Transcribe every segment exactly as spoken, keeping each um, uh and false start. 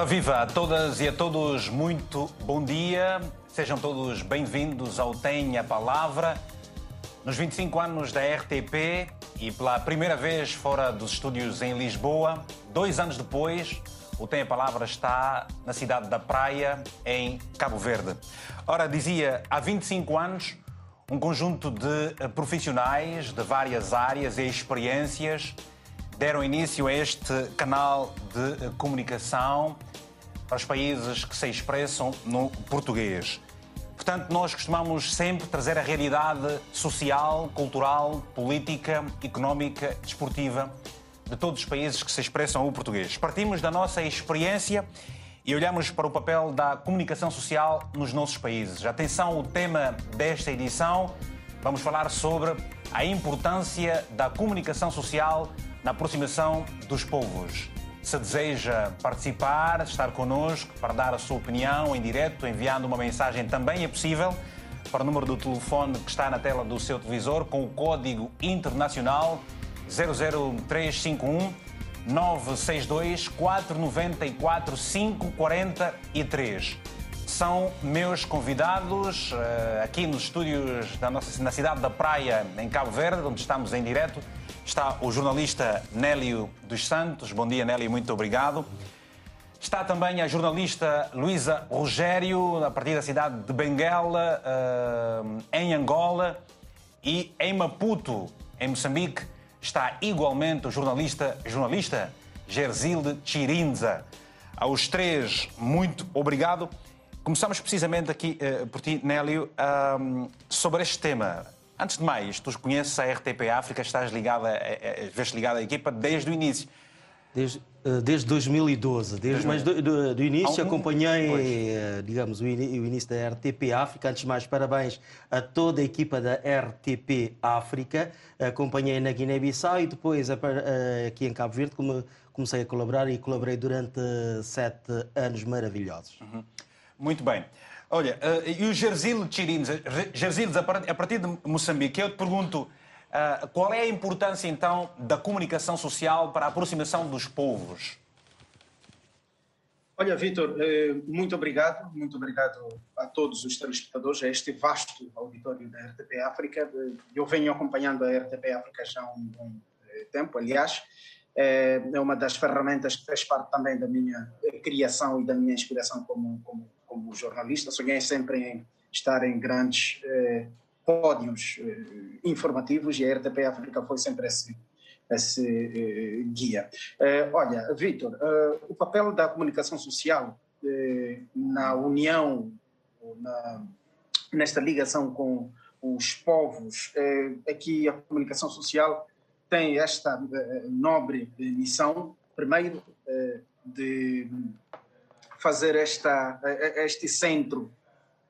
Ora viva a todas e a todos, muito bom dia. Sejam todos bem-vindos ao Tem a Palavra. Nos vinte e cinco anos da R T P e pela primeira vez fora dos estúdios em Lisboa, dois anos depois, o Tem a Palavra está na cidade da Praia, em Cabo Verde. Ora, dizia, há vinte e cinco anos, um conjunto de profissionais de várias áreas e experiências deram início a este canal de comunicação para os países que se expressam no português. Portanto, nós costumamos sempre trazer a realidade social, cultural, política, económica, desportiva de todos os países que se expressam o português. Partimos da nossa experiência e olhamos para o papel da comunicação social nos nossos países. Atenção, o tema desta edição, vamos falar sobre a importância da comunicação social na aproximação dos povos. Se deseja participar, estar connosco para dar a sua opinião em direto, enviando uma mensagem também é possível para o número do telefone que está na tela do seu televisor com o código internacional zero zero três cinco um, nove seis dois, quatro nove quatro, cinco quatro três. São meus convidados aqui nos estúdios da nossa, na cidade da Praia, em Cabo Verde, onde estamos em direto. Está o jornalista Nélio dos Santos. Bom dia, Nélio, muito obrigado. Está também a jornalista Luísa Rogério, a partir da cidade de Benguela, em Angola. E em Maputo, em Moçambique, está igualmente o jornalista, jornalista Gersilde Chirindza. Aos três, muito obrigado. Começamos precisamente aqui por ti, Nélio, sobre este tema. Antes de mais, tu conheces a R T P África, estás ligada, vês ligada à equipa desde o início. Desde, desde dois mil e doze, desde, mas do, do, do início um, acompanhei, pois. digamos, o, in, o início da R T P África. Antes de mais, parabéns a toda a equipa da R T P África. Acompanhei na Guiné-Bissau e depois aqui em Cabo Verde comecei a colaborar e colaborei durante sete anos maravilhosos. Uhum. Muito bem. Olha, uh, e o Gersilde Chirindza, Gersilde, a partir de Moçambique, eu te pergunto uh, qual é a importância, então, da comunicação social para a aproximação dos povos? Olha, Vítor, uh, muito obrigado, muito obrigado a todos os telespectadores, a este vasto auditório da R T P África. Eu venho acompanhando a R T P África já há um bom tempo, aliás. É uma das ferramentas que fez parte também da minha criação e da minha inspiração como, como como jornalista. Sonhei sempre em estar em grandes eh, pódios eh, informativos e a R T P África foi sempre esse, esse eh, guia. Eh, olha, Vítor, eh, o papel da comunicação social eh, na união, na, nesta ligação com os povos, eh, aqui a comunicação social tem esta eh, nobre missão, primeiro, eh, de fazer esta, este centro,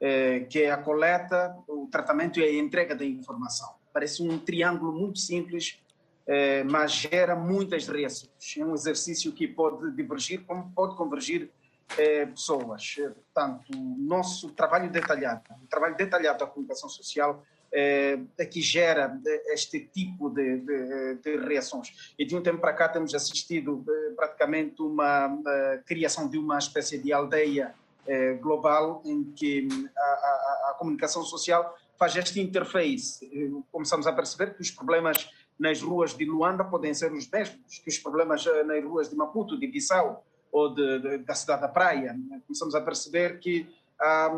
eh, que é a coleta, o tratamento e a entrega da informação. Parece um triângulo muito simples, eh, mas gera muitas reações. É um exercício que pode divergir, como pode convergir eh, pessoas. Portanto, o nosso trabalho detalhado, o trabalho detalhado da comunicação social é eh, que gera este tipo de, de, de reações. E de um tempo para cá temos assistido eh, praticamente uma, uma criação de uma espécie de aldeia eh, global em que a, a, a comunicação social faz esta interface. Começamos a perceber que os problemas nas ruas de Luanda podem ser os mesmos que os problemas nas ruas de Maputo, de Bissau ou de, de, da cidade da Praia. Começamos a perceber que há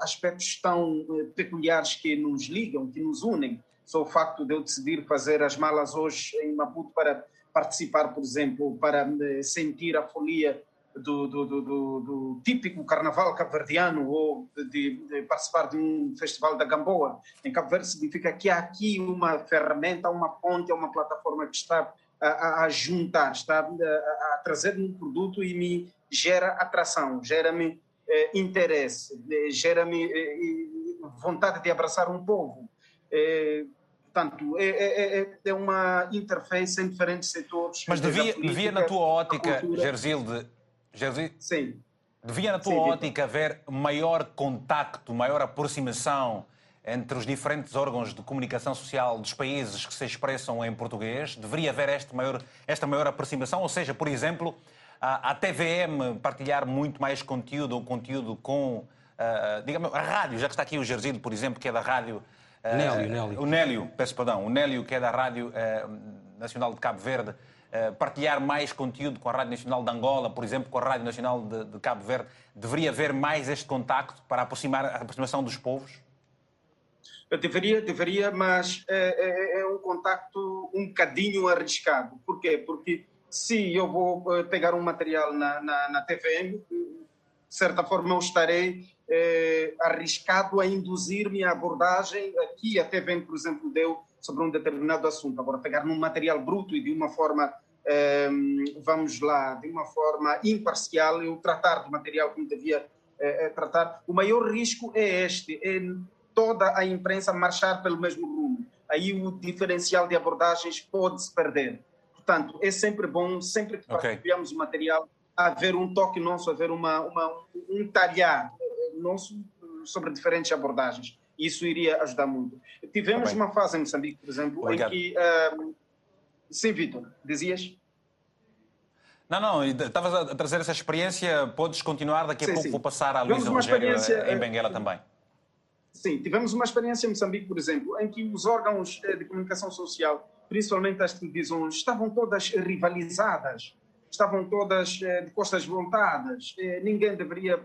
aspectos tão peculiares que nos ligam, que nos unem. Só o facto de eu decidir fazer as malas hoje em Maputo para participar, por exemplo, para sentir a folia do, do, do, do, do típico carnaval cabo-verdiano ou de, de participar de um festival da Gamboa em Cabo Verde, significa que há aqui uma ferramenta, uma ponte, uma plataforma que está a, a juntar, está a, a, a trazer-me um produto e me gera atração, gera-me Eh, interesse, eh, gera-me eh, vontade de abraçar um povo. Eh, portanto, é, é, é uma interface em diferentes setores. Mas devia, política, devia na tua ótica, Gersilde, Gersilde, Sim. devia na tua Sim, ótica haver maior contacto, maior aproximação entre os diferentes órgãos de comunicação social dos países que se expressam em português? Deveria haver este maior, esta maior aproximação? Ou seja, por exemplo, a, a T V M partilhar muito mais conteúdo, ou conteúdo com, uh, digamos, a rádio, já que está aqui o Gersilde, por exemplo, que é da rádio... Uh, Nélio, Nélio. O Nélio, peço perdão, o Nélio, que é da Rádio uh, Nacional de Cabo Verde, uh, partilhar mais conteúdo com a Rádio Nacional de Angola, por exemplo, com a Rádio Nacional de, de Cabo Verde. Deveria haver mais este contacto para aproximar a aproximação dos povos? Eu deveria, deveria, mas é, é, é um contacto um bocadinho arriscado. Porquê? Porque se eu vou pegar um material na, na, na T V M, de certa forma eu estarei é, arriscado a induzir-me à abordagem que a T V M, por exemplo, deu sobre um determinado assunto. Agora, pegar num material bruto e de uma forma, é, vamos lá, de uma forma imparcial, eu tratar do material como devia é, é, tratar, o maior risco é este, é toda a imprensa marchar pelo mesmo rumo. Aí o diferencial de abordagens pode-se perder. Portanto, é sempre bom, sempre que partilhamos o material, haver um toque nosso, haver uma, uma, um talhar nosso sobre diferentes abordagens. Isso iria ajudar muito. Tivemos uma fase em Moçambique, por exemplo, Obrigado. em que... Uh... Sim, Vítor, dizias? Não, não, estavas a trazer essa experiência, podes continuar, daqui a sim, pouco sim. vou passar à Luísa Rogério em Benguela também. Sim, tivemos uma experiência em Moçambique, por exemplo, em que os órgãos de comunicação social, principalmente as televisões, estavam todas rivalizadas, estavam todas de costas voltadas, ninguém deveria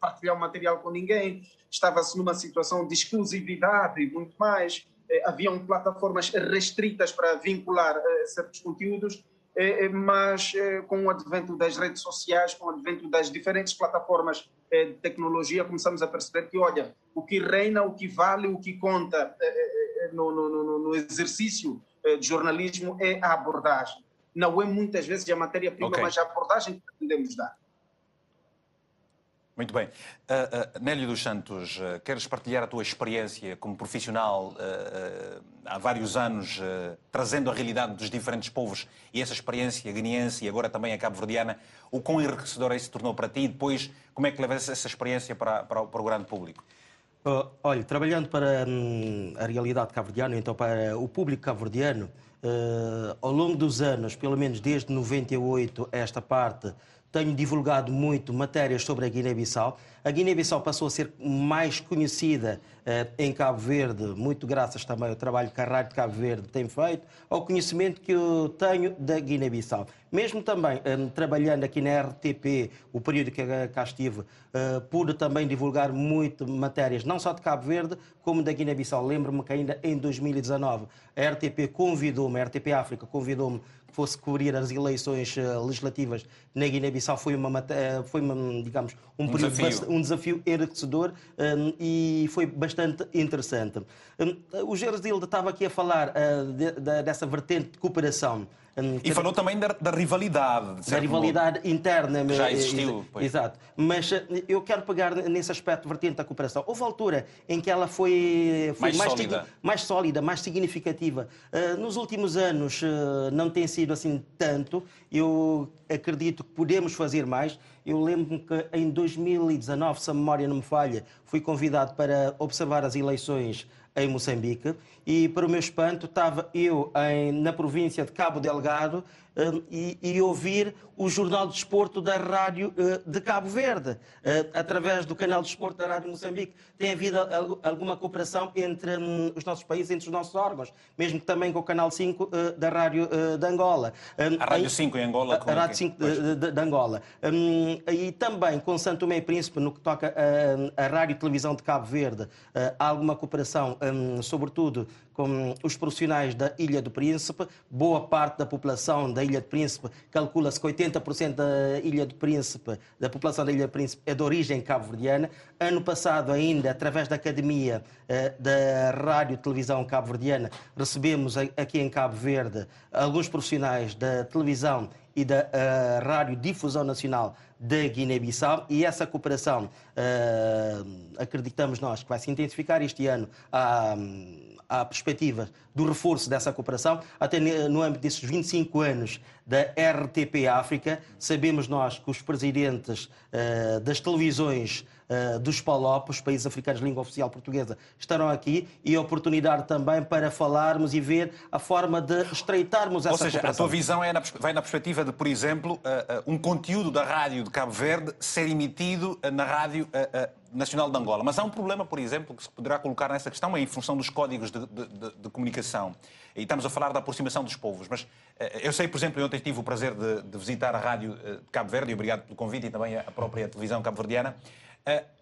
partilhar o material com ninguém, estava-se numa situação de exclusividade e muito mais, haviam plataformas restritas para vincular certos conteúdos, mas com o advento das redes sociais, com o advento das diferentes plataformas de tecnologia, começamos a perceber que, olha, o que reina, o que vale, o que conta no, no, no exercício de jornalismo é a abordagem. Não é muitas vezes a matéria-prima, okay. mas a abordagem que pretendemos dar. Muito bem. Uh, uh, Nélio dos Santos, uh, queres partilhar a tua experiência como profissional uh, uh, há vários anos, uh, trazendo a realidade dos diferentes povos e essa experiência guineense e agora também a cabo-verdiana, o quão enriquecedora isso se tornou para ti e depois como é que levas essa experiência para, para, para o grande público? Uh, olha, trabalhando para hum, a realidade cabo-verdiana, então para o público cabo-verdiano, uh, ao longo dos anos, pelo menos desde noventa e oito, esta parte... Tenho divulgado muito matérias sobre a Guiné-Bissau. A Guiné-Bissau passou a ser mais conhecida eh, em Cabo Verde, muito graças também ao trabalho que a Rádio de Cabo Verde tem feito, ao conhecimento que eu tenho da Guiné-Bissau. Mesmo também eh, trabalhando aqui na R T P, o período que cá estive, eh, pude também divulgar muito matérias, não só de Cabo Verde, como da Guiné-Bissau. Lembro-me que ainda em dois mil e dezanove a R T P convidou-me, a R T P África convidou-me que fosse cobrir as eleições uh, legislativas na Guiné-Bissau. Foi, uma, foi uma, digamos, um, um período, desafio, um desafio enriquecedor um, e foi bastante interessante. Um, o Gersilde estava aqui a falar uh, de, de, dessa vertente de cooperação. Um, e falou que... também da, da rivalidade. Da rivalidade modo. interna. Que já existiu. Pois. Exato. Mas uh, eu quero pegar nesse aspecto vertente da cooperação. Houve altura em que ela foi, foi mais, mais, sólida. mais sólida, mais significativa. Uh, nos últimos anos uh, não tem sido assim tanto, eu acredito que podemos fazer mais. Eu lembro-me que em dois mil e dezanove, se a memória não me falha, fui convidado para observar as eleições em Moçambique e, para o meu espanto, estava eu em, na província de Cabo Delgado um, e, e ouvir o Jornal de Desporto da Rádio uh, de Cabo Verde, uh, através do canal de Desporto da Rádio Moçambique. Tem havido al alguma cooperação entre um, os nossos países, entre os nossos órgãos, mesmo que também com o canal cinco uh, da Rádio uh, de Angola. Um, a Rádio aí, cinco em Angola? A, a Rádio cinco de, de, de Angola. Um, e também com São Tomé e Príncipe, no que toca uh, a Rádio e Televisão de Cabo Verde, uh, há alguma cooperação uh, sobretudo com os profissionais da Ilha do Príncipe. Boa parte da população da Ilha do Príncipe, calcula-se que oitenta por cento da Ilha do Príncipe, da população da Ilha do Príncipe é de origem cabo-verdiana. Ano passado ainda, através da Academia eh, da Rádio e Televisão Cabo-Verdiana, recebemos aqui em Cabo Verde alguns profissionais da televisão e da uh, Rádio Difusão Nacional da Guiné-Bissau, e essa cooperação uh, acreditamos nós que vai se intensificar este ano. Há, há perspectivas do reforço dessa cooperação, até no âmbito desses vinte e cinco anos da R T P África. Sabemos nós que os presidentes uh, das televisões uh, dos PALOP, os países africanos de língua oficial portuguesa, estarão aqui, e a oportunidade também para falarmos e ver a forma de estreitarmos essa cooperação. Ou seja, a tua visão é na, vai na perspectiva de, por exemplo, uh, uh, um conteúdo da rádio de Cabo Verde ser emitido na rádio uh, uh, nacional de Angola. Mas há um problema, por exemplo, que se poderá colocar nessa questão em função dos códigos de, de, de, de comunicação. E estamos a falar da aproximação dos povos. Mas eu sei, por exemplo, eu ontem tive o prazer de, de visitar a rádio de Cabo Verde, e obrigado pelo convite, e também a própria televisão cabo-verdiana.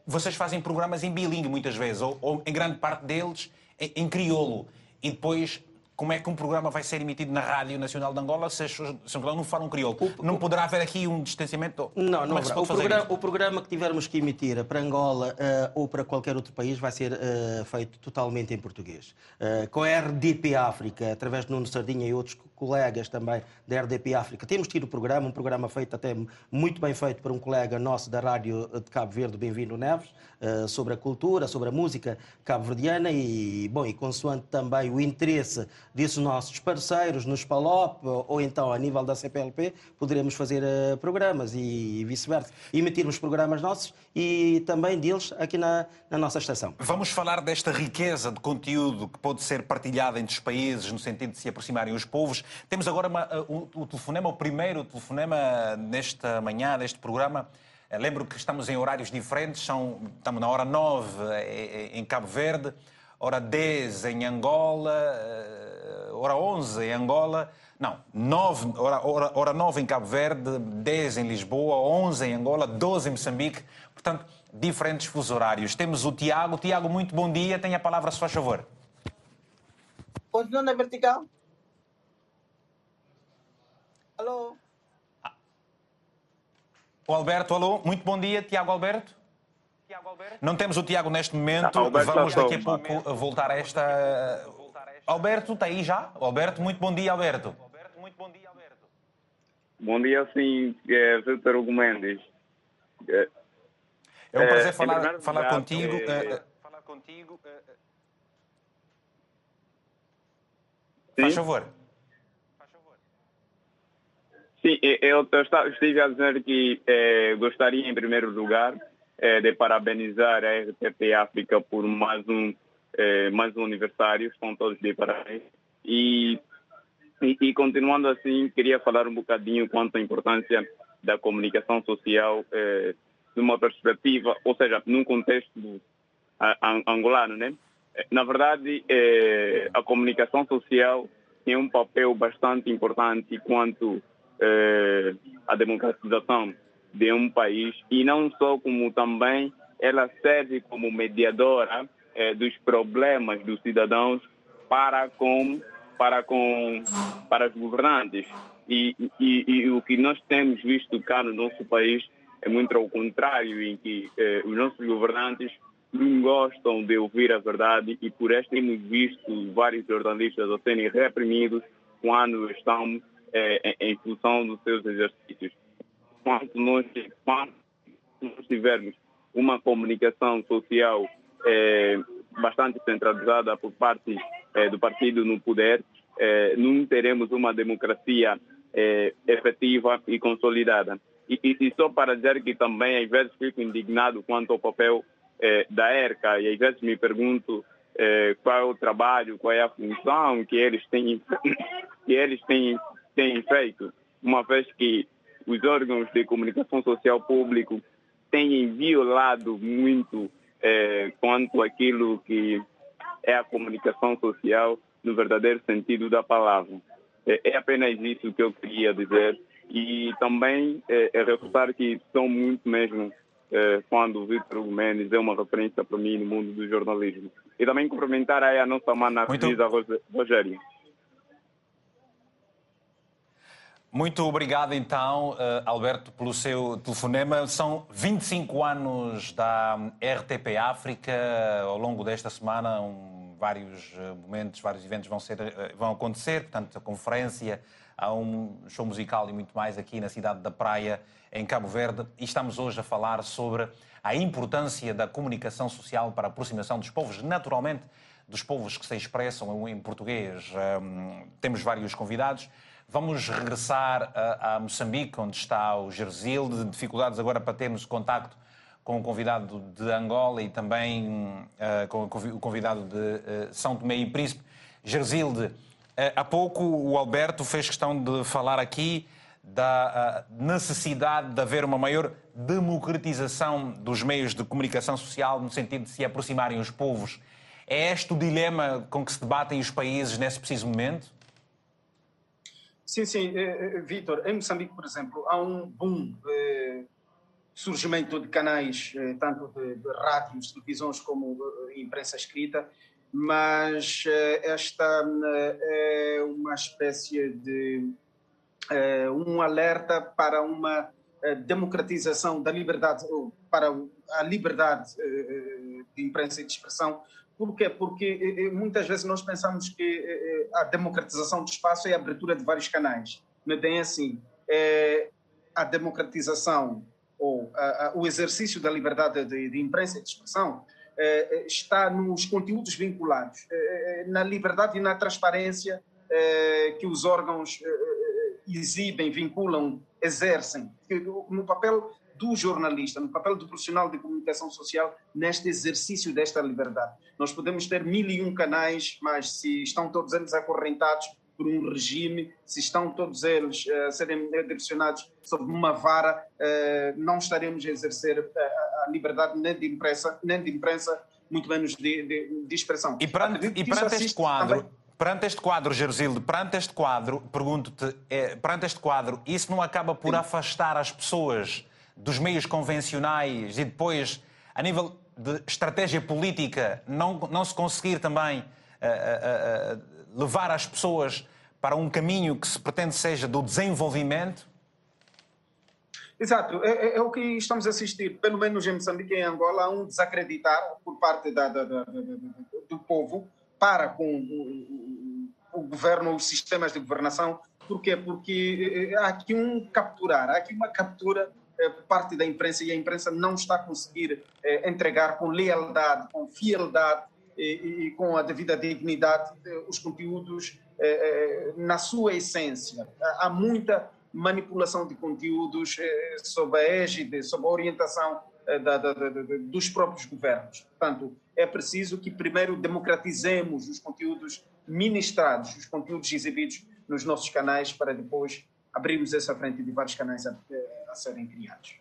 Vocês fazem programas em bilingue muitas vezes, ou, ou em grande parte deles, em, em crioulo. E depois, como é que um programa vai ser emitido na Rádio Nacional de Angola se as pessoas não falam crioulo? O, não poderá haver aqui um distanciamento? Não, não é haverá. O, programa, o programa que tivermos que emitir para Angola uh, ou para qualquer outro país vai ser uh, feito totalmente em português. Uh, com a R D P África, através de Nuno Sardinha e outros colegas também da R D P África, temos tido o programa, um programa feito até muito bem feito por um colega nosso da Rádio de Cabo Verde, Bem-vindo Neves, uh, sobre a cultura, sobre a música cabo-verdiana e, bom, e consoante também o interesse desses nossos parceiros nos PALOP ou então a nível da C P L P, poderemos fazer uh, programas e, e vice-versa. Emitirmos programas nossos e também deles aqui na, na nossa estação. Vamos falar desta riqueza de conteúdo que pode ser partilhada entre os países no sentido de se aproximarem os povos. Temos agora uma, o, o telefonema, o primeiro telefonema nesta manhã, deste programa. Lembro que estamos em horários diferentes, são, estamos na hora nove em Cabo Verde, hora dez em Angola, hora onze em Angola, não, nove, hora, hora, hora nove em Cabo Verde, dez em Lisboa, onze em Angola, doze em Moçambique, portanto, diferentes fusos horários. Temos o Tiago. Tiago, muito bom dia, tenha a palavra, se faz favor. Continua na vertical? Alô? Ah. O Alberto, alô? Muito bom dia, Tiago Alberto. Tiago Alberto. Não temos o Tiago neste momento, não, vamos daqui a pouco voltar a esta... Alberto, está aí já? Alberto, muito bom dia, Alberto. Alberto, muito bom dia, Alberto. Bom dia, sim, é Vítor Gomes. É, é um prazer é, falar, falar lugar, contigo. É, é, falar contigo. É, é. Faz favor. Sim, eu estive a dizer que eh, gostaria, em primeiro lugar, eh, de parabenizar a R T P África por mais um, eh, mais um aniversário. Estão todos de parabéns. E, e, e, continuando assim, queria falar um bocadinho quanto à importância da comunicação social eh, numa perspectiva, ou seja, num contexto angolano, né? Na verdade, eh, a comunicação social tem um papel bastante importante quanto... É, a democratização de um país, e não só, como também ela serve como mediadora é, dos problemas dos cidadãos para com, para com para os governantes. E, e, e o que nós temos visto cá no nosso país é muito ao contrário, em que é, os nossos governantes não gostam de ouvir a verdade, e por isso temos visto vários jornalistas a serem reprimidos quando estão em função dos seus exercícios. Quando nós, quando nós tivermos uma comunicação social é, bastante centralizada por parte é, do partido no poder, é, não teremos uma democracia é, efetiva e consolidada. E, e só para dizer que também às vezes fico indignado quanto ao papel é, da E R C A, e às vezes me pergunto é, qual é o trabalho, qual é a função que eles têm, que eles têm tem feito, uma vez que os órgãos de comunicação social público têm violado muito eh, quanto àquilo que é a comunicação social no verdadeiro sentido da palavra. Eh, é apenas isso que eu queria dizer, e também eh, é reforçar que são muito mesmo, eh, quando o Vítor Gomes é uma referência para mim no mundo do jornalismo. E também cumprimentar aí a nossa mana Luísa Rogério. Muito obrigado, então, Alberto, pelo seu telefonema. São vinte e cinco anos da R T P África. Ao longo desta semana, um, vários momentos, vários eventos vão, ser, vão acontecer. Portanto, a conferência, há um show musical e muito mais aqui na cidade da Praia, em Cabo Verde. E estamos hoje a falar sobre a importância da comunicação social para a aproximação dos povos, naturalmente, dos povos que se expressam em português. Um, temos vários convidados. Vamos regressar a, a Moçambique, onde está o Gersilde. Dificuldades agora para termos contacto com o convidado de Angola e também uh, com o convidado de uh, São Tomé e Príncipe. Gersilde, uh, há pouco o Alberto fez questão de falar aqui da uh, necessidade de haver uma maior democratização dos meios de comunicação social, no sentido de se aproximarem os povos. É este o dilema com que se debatem os países nesse preciso momento? Sim, sim, Vítor. Em Moçambique, por exemplo, há um boom de surgimento de canais, tanto de, de rádios, televisões, como de imprensa escrita, mas esta é uma espécie de um alerta para uma democratização da liberdade, para a liberdade de imprensa e de expressão. Por quê? Porque muitas vezes nós pensamos que a democratização do espaço é a abertura de vários canais. Não é bem assim. É a democratização ou a, a, o exercício da liberdade de, de imprensa e de expressão é, está nos conteúdos vinculados, é, na liberdade e na transparência é, que os órgãos é, exibem, vinculam, exercem, no papel do jornalista, no papel do profissional de comunicação social, neste exercício desta liberdade. Nós podemos ter mil e um canais, mas se estão todos eles acorrentados por um regime, se estão todos eles a uh, serem direcionados sob uma vara, uh, não estaremos a exercer a, a liberdade nem de imprensa, nem de imprensa, muito menos de, de, de expressão. E perante, e perante este quadro... Também... Perante este quadro, Gersilde, perante este quadro, pergunto-te, é, perante este quadro, isso não acaba por Sim. afastar as pessoas dos meios convencionais e depois, a nível de estratégia política, não, não se conseguir também uh, uh, uh, levar as pessoas para um caminho que se pretende seja do desenvolvimento? Exato, é, é, é o que estamos a assistir, pelo menos em Moçambique e em Angola, há um desacreditar por parte da, da, da, da, do povo, para com o, o, o governo, os sistemas de governação. Porquê? Porque há aqui um capturar, há aqui uma captura eh, por parte da imprensa, e a imprensa não está a conseguir eh, entregar com lealdade, com fieldade e, e com a devida dignidade eh, os conteúdos eh, eh, na sua essência. Há muita manipulação de conteúdos eh, sob a égide, sob a orientação Da, da, da, dos próprios governos. Portanto, é preciso que primeiro democratizemos os conteúdos ministrados, os conteúdos exibidos nos nossos canais, para depois abrirmos essa frente de vários canais a, a serem criados.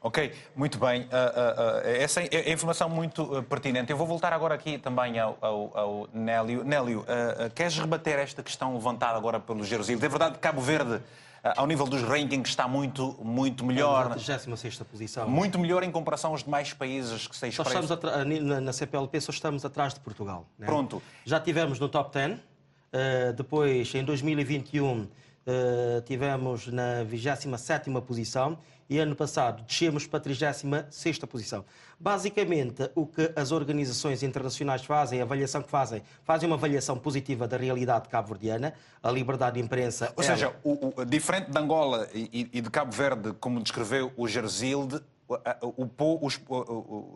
Ok, muito bem. Uh, uh, uh, essa é informação muito pertinente. Eu vou voltar agora aqui também ao, ao, ao Nélio. Nélio, uh, uh, queres rebater esta questão levantada agora pelo Gersilde? É verdade que Cabo Verde, ao nível dos rankings, está muito, muito melhor. trigésima sexta posição. Muito melhor em comparação aos demais países que se expressam. Só estamos na C P L P só estamos atrás de Portugal. Né? Pronto. Já tivemos no top dez. Uh, depois, em dois mil e vinte e um, uh, tivemos na vigésima sétima posição. E ano passado descemos para a trigésima sexta posição. Basicamente, o que as organizações internacionais fazem, a avaliação que fazem, fazem uma avaliação positiva da realidade cabo-verdiana, a liberdade de imprensa... Ou ela... seja, o, o, diferente de Angola e, e de Cabo Verde, como descreveu o Gersilde, o, o, os, o,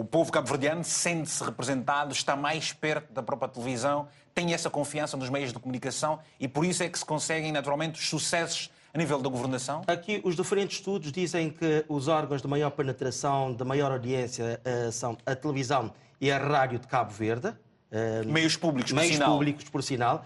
o povo cabo-verdiano sente-se representado, está mais perto da própria televisão, tem essa confiança nos meios de comunicação e por isso é que se conseguem naturalmente os sucessos a nível da governação? Aqui os diferentes estudos dizem que os órgãos de maior penetração, de maior audiência, são a televisão e a rádio de Cabo Verde. Meios públicos, por sinal. Meios públicos, por sinal.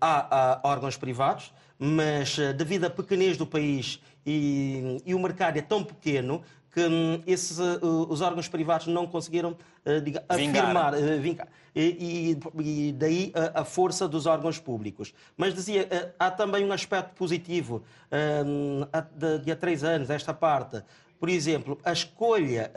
Há órgãos privados, mas devido à pequenez do país e, e o mercado é tão pequeno que esse, os órgãos privados não conseguiram diga, afirmar, vingar. E, e, e daí a, a força dos órgãos públicos. Mas dizia, há também um aspecto positivo um, de, de há três anos, esta parte. Por exemplo, a escolha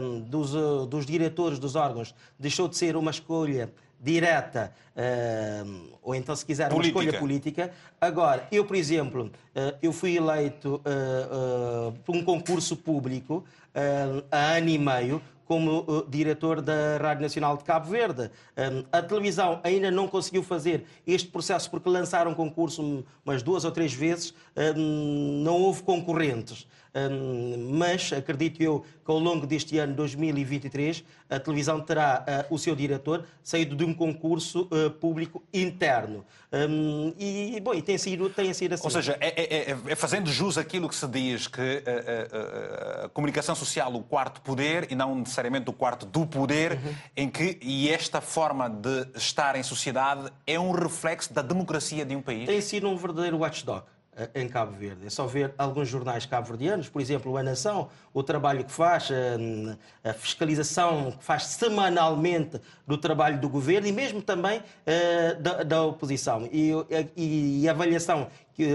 um, dos, dos diretores dos órgãos deixou de ser uma escolha direta, uh, ou então, se quiser, política. Uma escolha política. Agora, eu, por exemplo, uh, eu fui eleito uh, uh, por um concurso público uh, há ano e meio, como uh, diretor da Rádio Nacional de Cabo Verde. Um, a televisão ainda não conseguiu fazer este processo porque lançaram concurso umas duas ou três vezes, um, não houve concorrentes. Um, mas acredito eu que ao longo deste ano dois mil e vinte e três a televisão terá uh, o seu diretor saído de um concurso uh, público interno. Um, e, bom, e tem sido, tem sido assim. Ou seja, é, é, é fazendo jus aquilo que se diz que a, a, a comunicação social, o quarto poder, e não necessariamente o quarto do poder, uhum. em que, e esta forma de estar em sociedade é um reflexo da democracia de um país? Tem sido um verdadeiro watchdog em Cabo Verde. É só ver alguns jornais cabo-verdianos, por exemplo, A Nação, o trabalho que faz, a fiscalização que faz semanalmente do trabalho do governo e mesmo também da, da oposição. E, e, e a avaliação que,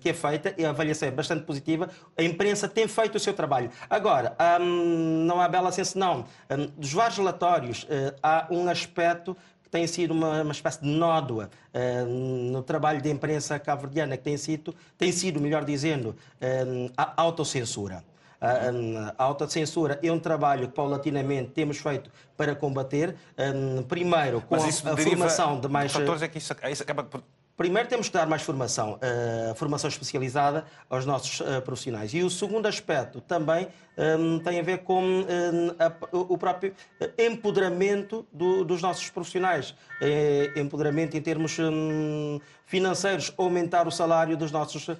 que é feita, e a avaliação é bastante positiva, a imprensa tem feito o seu trabalho. Agora, hum, não há bela senso, não. Hum, dos vários relatórios, hum, há um aspecto tem sido uma, uma espécie de nódoa uh, no trabalho da imprensa cabo-verdiana, que tem sido, tem sido, melhor dizendo, uh, a autocensura. Uh, uh, a autocensura é um trabalho que, paulatinamente, temos feito para combater, uh, primeiro com a formação de mais... fatores é que isso, isso acaba por... Primeiro, temos que dar mais formação, uh, formação especializada aos nossos uh, profissionais. E o segundo aspecto também um, tem a ver com um, a, o próprio empoderamento do, dos nossos profissionais. É, empoderamento em termos um, financeiros, aumentar o salário dos nossos uh,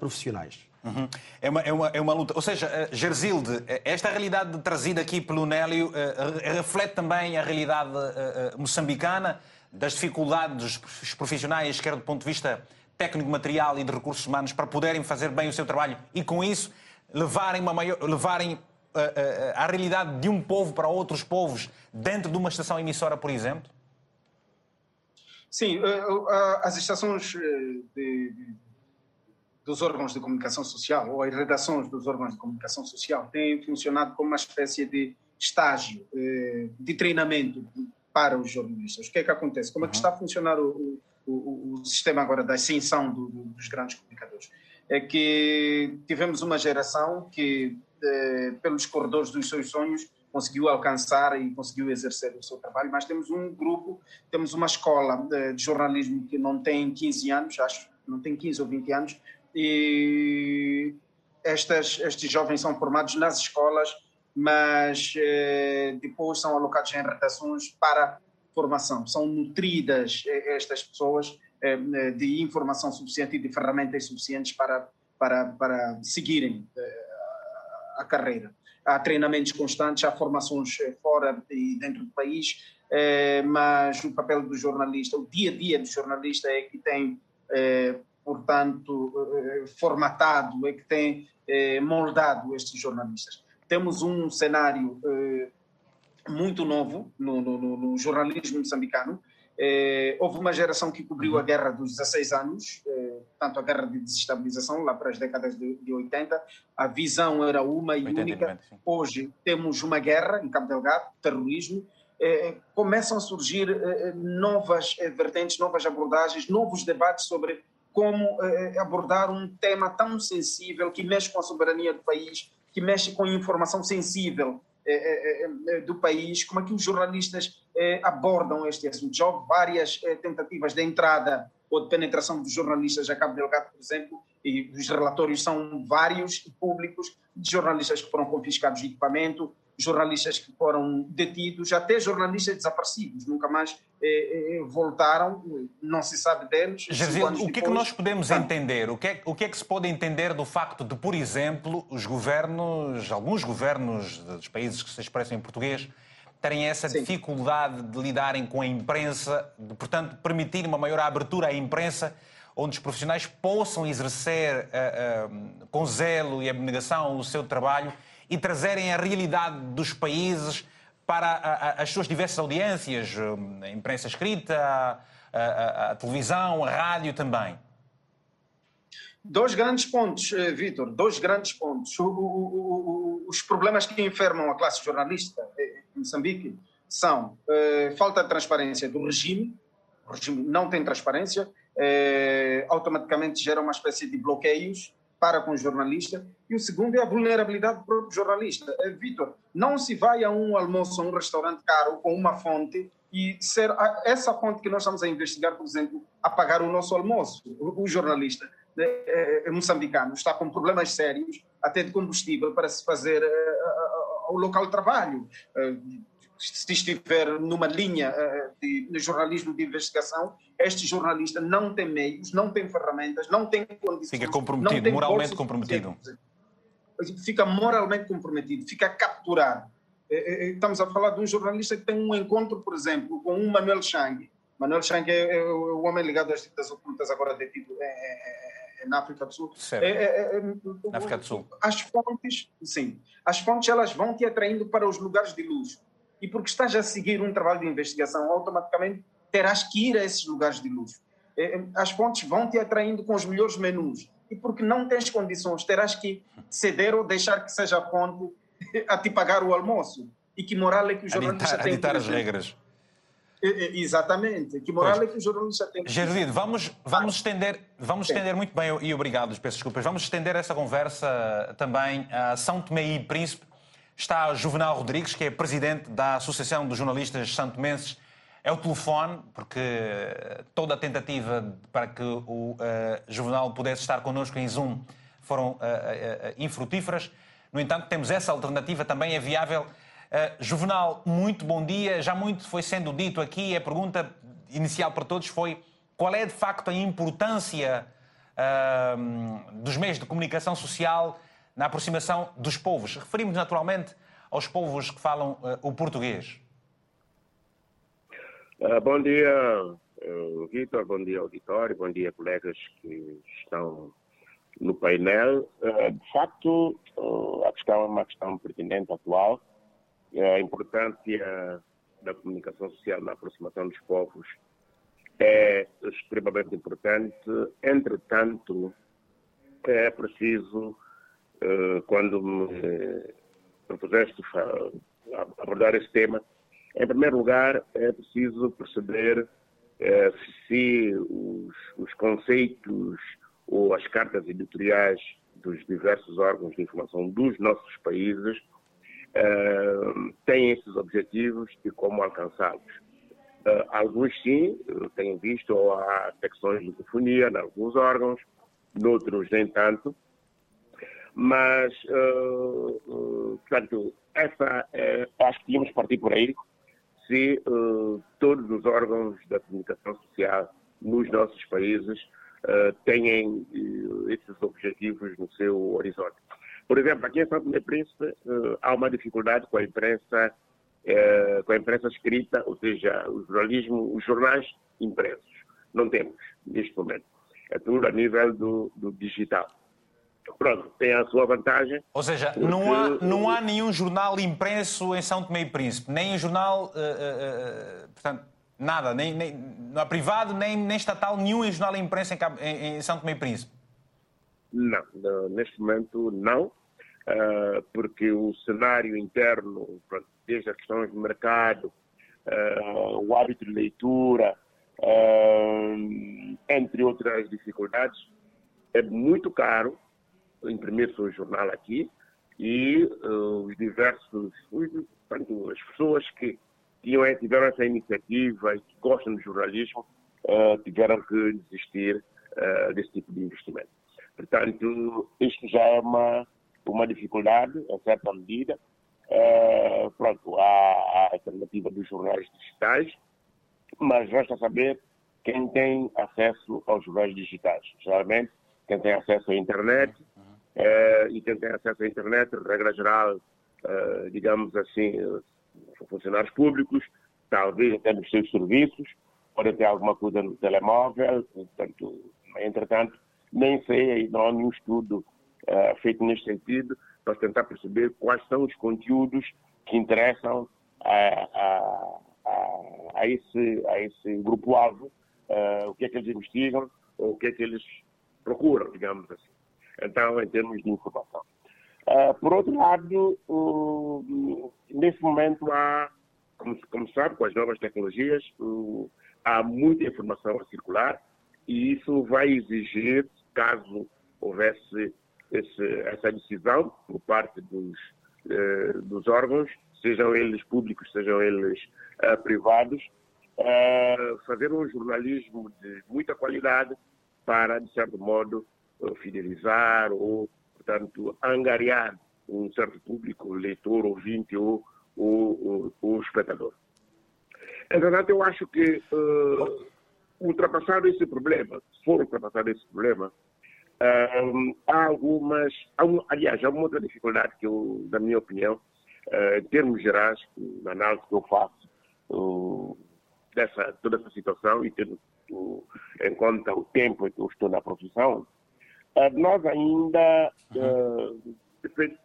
profissionais. Uhum. É, uma, é, uma, é uma luta. Ou seja, uh, Gersilde, esta realidade trazida aqui pelo Nélio uh, reflete também a realidade uh, uh, moçambicana, das dificuldades dos profissionais, quer do ponto de vista técnico-material e de recursos humanos, para poderem fazer bem o seu trabalho e, com isso, levarem, uma maior, levarem uh, uh, a realidade de um povo para outros povos dentro de uma estação emissora, por exemplo? Sim, uh, uh, as estações de, de, dos órgãos de comunicação social ou as redações dos órgãos de comunicação social têm funcionado como uma espécie de estágio, uh, de treinamento para os jornalistas. O que é que acontece? Como é que está a funcionar o, o, o sistema agora da ascensão do, do, dos grandes comunicadores? É que tivemos uma geração que, eh, pelos corredores dos seus sonhos, conseguiu alcançar e conseguiu exercer o seu trabalho, mas temos um grupo, temos uma escola de, de jornalismo que não tem quinze anos, acho, não tem quinze ou vinte anos, e estas, estes jovens são formados nas escolas, mas eh, depois são alocados em redações para formação. São nutridas eh, estas pessoas eh, de informação suficiente e de ferramentas suficientes para, para, para seguirem eh, a carreira. Há treinamentos constantes, há formações fora e dentro do país, eh, mas o papel do jornalista, o dia-a-dia do jornalista é que tem, eh, portanto, eh, formatado, é que tem eh, moldado estes jornalistas. Temos um cenário eh, muito novo no, no, no jornalismo moçambicano. Eh, houve uma geração que cobriu a guerra dos dezasseis anos, eh, portanto a guerra de desestabilização, lá para as décadas de, de oitenta. A visão era uma e única. Hoje temos uma guerra em Cabo Delgado, terrorismo. Eh, começam a surgir eh, novas eh, vertentes, novas abordagens, novos debates sobre como eh, abordar um tema tão sensível que mexe com a soberania do país, que mexe com a informação sensível eh, eh, do país. Como é que os jornalistas eh, abordam este assunto? Já houve várias eh, tentativas de entrada ou de penetração dos jornalistas a Cabo Delgado, por exemplo, e os relatórios são vários e públicos, de jornalistas que foram confiscados de equipamento, jornalistas que foram detidos, até jornalistas desaparecidos, nunca mais eh, eh, voltaram, não se sabe deles. Gersilde, o que é que nós podemos ah. entender? O que, é, o que é que se pode entender do facto de, por exemplo, os governos, alguns governos dos países que se expressam em português, terem essa Sim. dificuldade de lidarem com a imprensa, de, portanto, permitir uma maior abertura à imprensa, onde os profissionais possam exercer uh, uh, com zelo e abnegação o seu trabalho e trazerem a realidade dos países para a, a, as suas diversas audiências, a imprensa escrita, a, a, a televisão, a rádio também? Dois grandes pontos, Vítor, dois grandes pontos. O, o, o, os problemas que enfermam a classe jornalista em Moçambique são eh, falta de transparência do regime, o regime não tem transparência, eh, automaticamente gera uma espécie de bloqueios, para com o jornalista, e o segundo é a vulnerabilidade do próprio jornalista. Vítor, não se vai a um almoço, a um restaurante caro, com uma fonte, e ser a, essa fonte que nós estamos a investigar, por exemplo, a pagar o nosso almoço. O, o jornalista é, é, moçambicano está com problemas sérios, até de combustível, para se fazer é, é, o local de trabalho. É, se estiver numa linha de jornalismo de investigação, este jornalista não tem meios, não tem ferramentas, não tem condições. Fica comprometido, não tem moralmente comprometido. Fica moralmente comprometido, fica a capturar. Estamos a falar de um jornalista que tem um encontro, por exemplo, com o Manuel Chang. Manuel Chang é o homem ligado às ditas ocultas, agora detido na África do Sul. É, é, é, na África do Sul. As fontes, sim, as fontes elas vão te atraindo para os lugares de luz. E porque estás a seguir um trabalho de investigação, automaticamente terás que ir a esses lugares de luz. As fontes vão te atraindo com os melhores menus. E porque não tens condições, terás que ceder ou deixar que seja a fonte a te pagar o almoço. E que moral é que o jornalista tem? Editar as regras. Exatamente. Que moral pois. É que o jornalista tem? Gersilde, vamos, vamos, ah. estender, vamos estender muito bem, e obrigado, peço desculpas, vamos estender essa conversa também a São Tomé e Príncipe. Está Juvenal Rodrigues, que é presidente da Associação dos Jornalistas Santomenses. É o telefone, porque toda a tentativa para que o uh, Juvenal pudesse estar connosco em Zoom foram uh, uh, uh, infrutíferas. No entanto, temos essa alternativa, também é viável. Uh, Juvenal, muito bom dia. Já muito foi sendo dito aqui. A pergunta inicial para todos foi qual é, de facto, a importância uh, dos meios de comunicação social na aproximação dos povos. Referimos naturalmente aos povos que falam uh, o português. Uh, bom dia, uh, Vítor, bom dia, auditório, bom dia, colegas que estão no painel. Uh, de facto, uh, a questão é uma questão pertinente, atual. Uh, a importância da comunicação social na aproximação dos povos é extremamente importante. Entretanto, é preciso... Quando me propuseste abordar esse tema, em primeiro lugar é preciso perceber eh, se os, os conceitos ou as cartas editoriais dos diversos órgãos de informação dos nossos países eh, têm esses objetivos e como alcançá-los. Eh, alguns sim, tenho visto, ou há secções de lusofonia em alguns órgãos, noutros nem tanto. Mas, uh, uh, portanto, essa, uh, acho que íamos partir por aí se uh, todos os órgãos da comunicação social nos nossos países uh, têm uh, esses objetivos no seu horizonte. Por exemplo, aqui em São Tomé e Príncipe uh, há uma dificuldade com a imprensa, uh, com a imprensa escrita, ou seja, o jornalismo, os jornais impressos. Não temos, neste momento. É tudo a nível do, do digital. Pronto, tem a sua vantagem. Ou seja, porque... não, há, não há nenhum jornal impresso em São Tomé e Príncipe, nem um jornal, uh, uh, portanto, nada, nem, nem, não há privado, nem, nem estatal, nenhum jornal impresso em, em, em São Tomé e Príncipe? Não, não neste momento não, uh, porque o cenário interno, pronto, desde as questões de mercado, uh, o hábito de leitura, uh, entre outras dificuldades, é muito caro imprimir seu jornal aqui e uh, os diversos, portanto, as pessoas que tinham, tiveram essa iniciativa e que gostam do jornalismo uh, tiveram que desistir uh, desse tipo de investimento. Portanto, isto já é uma, uma dificuldade, a certa medida. Uh, pronto, há a alternativa dos jornais digitais, mas resta saber quem tem acesso aos jornais digitais. Geralmente, quem tem acesso à internet, É, e quem tem acesso à internet, regra geral, uh, digamos assim, uh, funcionários públicos, talvez até nos seus serviços, podem ter alguma coisa no telemóvel, portanto, entretanto, nem sei, não há nenhum estudo uh, feito neste sentido, para tentar perceber quais são os conteúdos que interessam a, a, a, a, esse, a esse grupo-alvo, uh, o que é que eles investigam, ou o que é que eles procuram, digamos assim. Então, em termos de informação. Uh, por outro lado, uh, nesse momento há, como, como sabe, com as novas tecnologias, uh, há muita informação a circular e isso vai exigir, caso houvesse esse, essa decisão por parte dos, eh, dos órgãos, sejam eles públicos, sejam eles eh, privados, eh, fazer um jornalismo de muita qualidade para, de certo modo, fidelizar ou, portanto, angariar um certo público, leitor, ouvinte ou, ou, ou, ou espectador. Entretanto, eu acho que uh, ultrapassado esse problema, se for ultrapassado esse problema, uh, há algumas, há um, aliás, há uma outra dificuldade que eu, na minha opinião, uh, em termos gerais, na análise que eu faço uh, dessa toda essa situação e tendo uh, em conta o tempo em que eu estou na profissão, uh, nós ainda uh,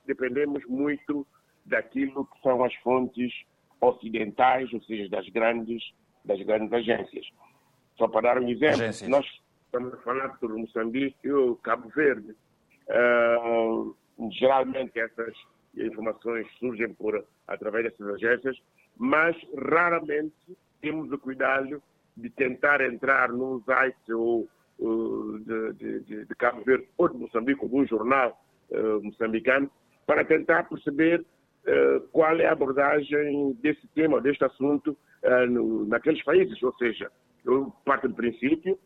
dependemos muito daquilo que são as fontes ocidentais, ou seja, das grandes, das grandes agências. Só para dar um exemplo, agências. Nós estamos a falar sobre Moçambique e o Cabo Verde. Uh, geralmente essas informações surgem por, através dessas agências, mas raramente temos o cuidado de tentar entrar num site ou, uh, de, de, de, de Cabo Verde ou de Moçambique, ou de um jornal uh, moçambicano, para tentar perceber Uh, qual é a abordagem desse tema, deste assunto, uh, no, naqueles países. Ou seja, eu parto do princípio,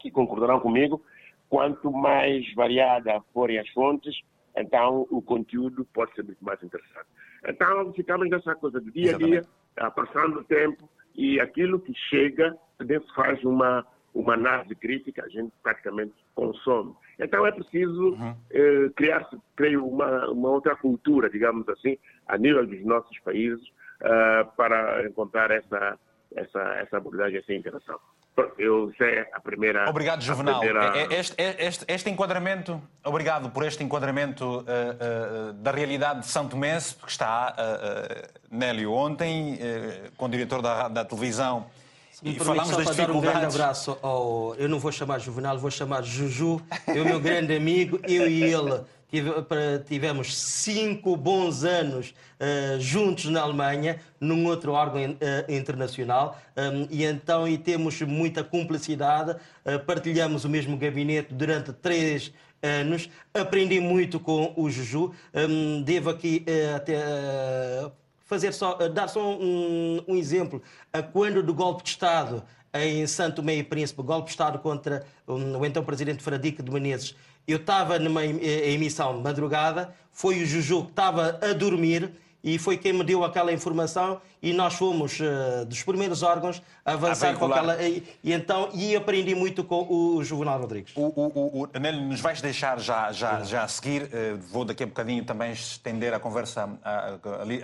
que concordarão comigo, quanto mais variada forem as fontes, então o conteúdo pode ser muito mais interessante. Então ficamos nessa coisa do dia a dia, uh, passando o tempo, e aquilo que chega, dentro faz uma, uma análise crítica, a gente praticamente consome. Então é preciso uhum. eh, criar, creio, uma, uma outra cultura, digamos assim, a nível dos nossos países, uh, para encontrar essa, essa, essa abordagem, essa interação. Eu sei a primeira... Obrigado, Juvenal. Primeira... Este, este, este enquadramento, obrigado por este enquadramento uh, uh, da realidade de São Tomé, porque está uh, uh, Nélio ontem, uh, com o diretor da, da televisão, me e falamos das dificuldades. Um grande abraço ao... Eu não vou chamar Juvenal, vou chamar Juju, é o meu grande amigo, eu e ele tivemos cinco bons anos uh, juntos na Alemanha, num outro órgão uh, internacional, um, e então e temos muita cumplicidade, uh, partilhamos o mesmo gabinete durante três anos, aprendi muito com o Juju, um, devo aqui uh, até... Uh, Fazer só, dar só um, um exemplo, quando do golpe de Estado em São Tomé e Príncipe, golpe de Estado contra um, o então presidente Fradique de Menezes, eu estava numa emissão de madrugada, foi o Juju que estava a dormir e foi quem me deu aquela informação e nós fomos uh, dos primeiros órgãos a avançar com aquela... E, e, então, e aprendi muito com o Juvenal Rodrigues. O, o, o, o Nélio, nos vais deixar já, já, já a seguir. Uh, vou daqui a bocadinho também estender a conversa a,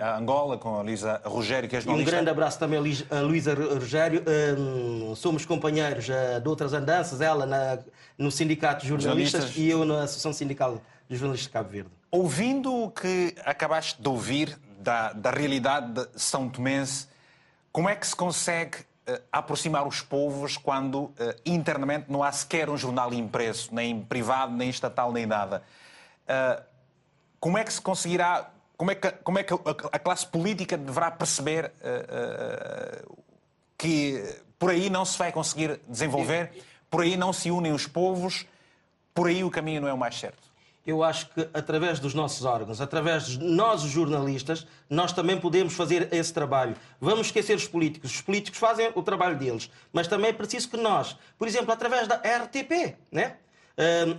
a, a Angola com a Luísa Rogério, que é jornalista. Um grande abraço também a Luísa Rogério. Uh, somos companheiros uh, de outras andanças, ela na, no Sindicato de jornalistas, jornalistas e eu na Associação Sindical de Jornalistas de Cabo Verde. Ouvindo o que acabaste de ouvir da, da realidade são tomense, como é que se consegue uh, aproximar os povos quando uh, internamente não há sequer um jornal impresso, nem privado, nem estatal, nem nada? Uh, como é que se conseguirá, como é que, como é que a, a classe política deverá perceber uh, uh, que por aí não se vai conseguir desenvolver, por aí não se unem os povos, por aí o caminho não é o mais certo? Eu acho que através dos nossos órgãos, através de nós, os jornalistas, nós também podemos fazer esse trabalho. Vamos esquecer os políticos. Os políticos fazem o trabalho deles, mas também é preciso que nós, por exemplo, através da R T P, né?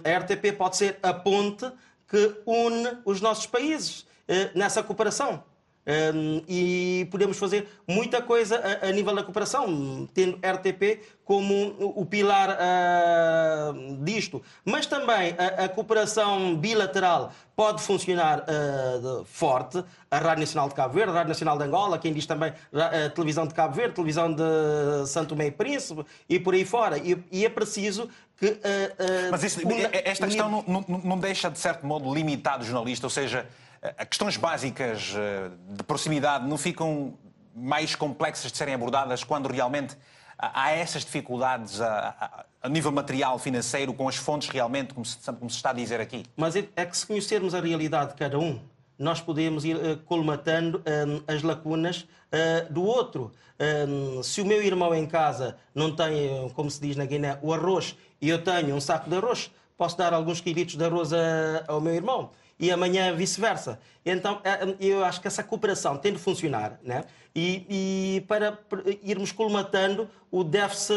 A R T P pode ser a ponte que une os nossos países nessa cooperação. Um, e podemos fazer muita coisa a, a nível da cooperação, tendo R T P como o, o pilar uh, disto. Mas também a, a cooperação bilateral pode funcionar uh, forte. A Rádio Nacional de Cabo Verde, a Rádio Nacional de Angola, quem diz também a Televisão de Cabo Verde, a Televisão de São Tomé e Príncipe e por aí fora. E, e é preciso... Que, uh, uh, Mas isso, una, esta questão un... não, não, não deixa, de certo modo, limitado o jornalista, ou seja... As questões básicas de proximidade não ficam mais complexas de serem abordadas quando realmente há essas dificuldades a, a, a nível material, financeiro, com as fontes realmente, como se, como se está a dizer aqui? Mas é, é que se conhecermos a realidade de cada um, nós podemos ir uh, colmatando uh, as lacunas uh, do outro. Uh, se o meu irmão em casa não tem, como se diz na Guiné, o arroz e eu tenho um saco de arroz, posso dar alguns quilitos de arroz a, ao meu irmão e amanhã vice-versa. Então, eu acho que essa cooperação tem de funcionar, né? E, e para irmos colmatando o déficit,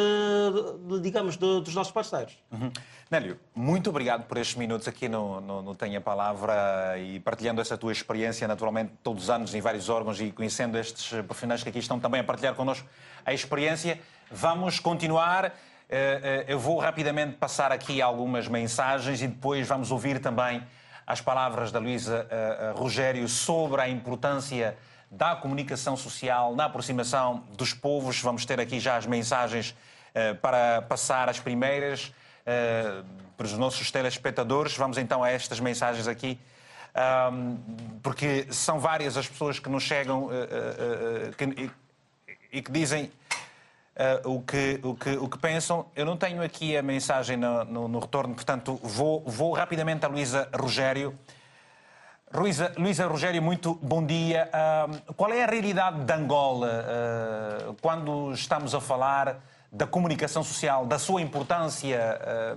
digamos, do, dos nossos parceiros. Uhum. Nélio, muito obrigado por estes minutos aqui no, no, no Tenho a Palavra e partilhando essa tua experiência, naturalmente, todos os anos em vários órgãos e conhecendo estes profissionais que aqui estão também a partilhar connosco a experiência. Vamos continuar. Eu vou rapidamente passar aqui algumas mensagens e depois vamos ouvir também as palavras da Luísa Rogério sobre a importância da comunicação social na aproximação dos povos. Vamos ter aqui já as mensagens para passar as primeiras para os nossos telespectadores. Vamos então a estas mensagens aqui, porque são várias as pessoas que nos chegam e que dizem Uh, o, que, o, que, o que pensam. Eu não tenho aqui a mensagem no, no, no retorno, portanto, vou, vou rapidamente à Luísa Rogério. Luísa, Luísa Rogério, muito bom dia. Uh, qual é a realidade de Angola uh, quando estamos a falar da comunicação social, da sua importância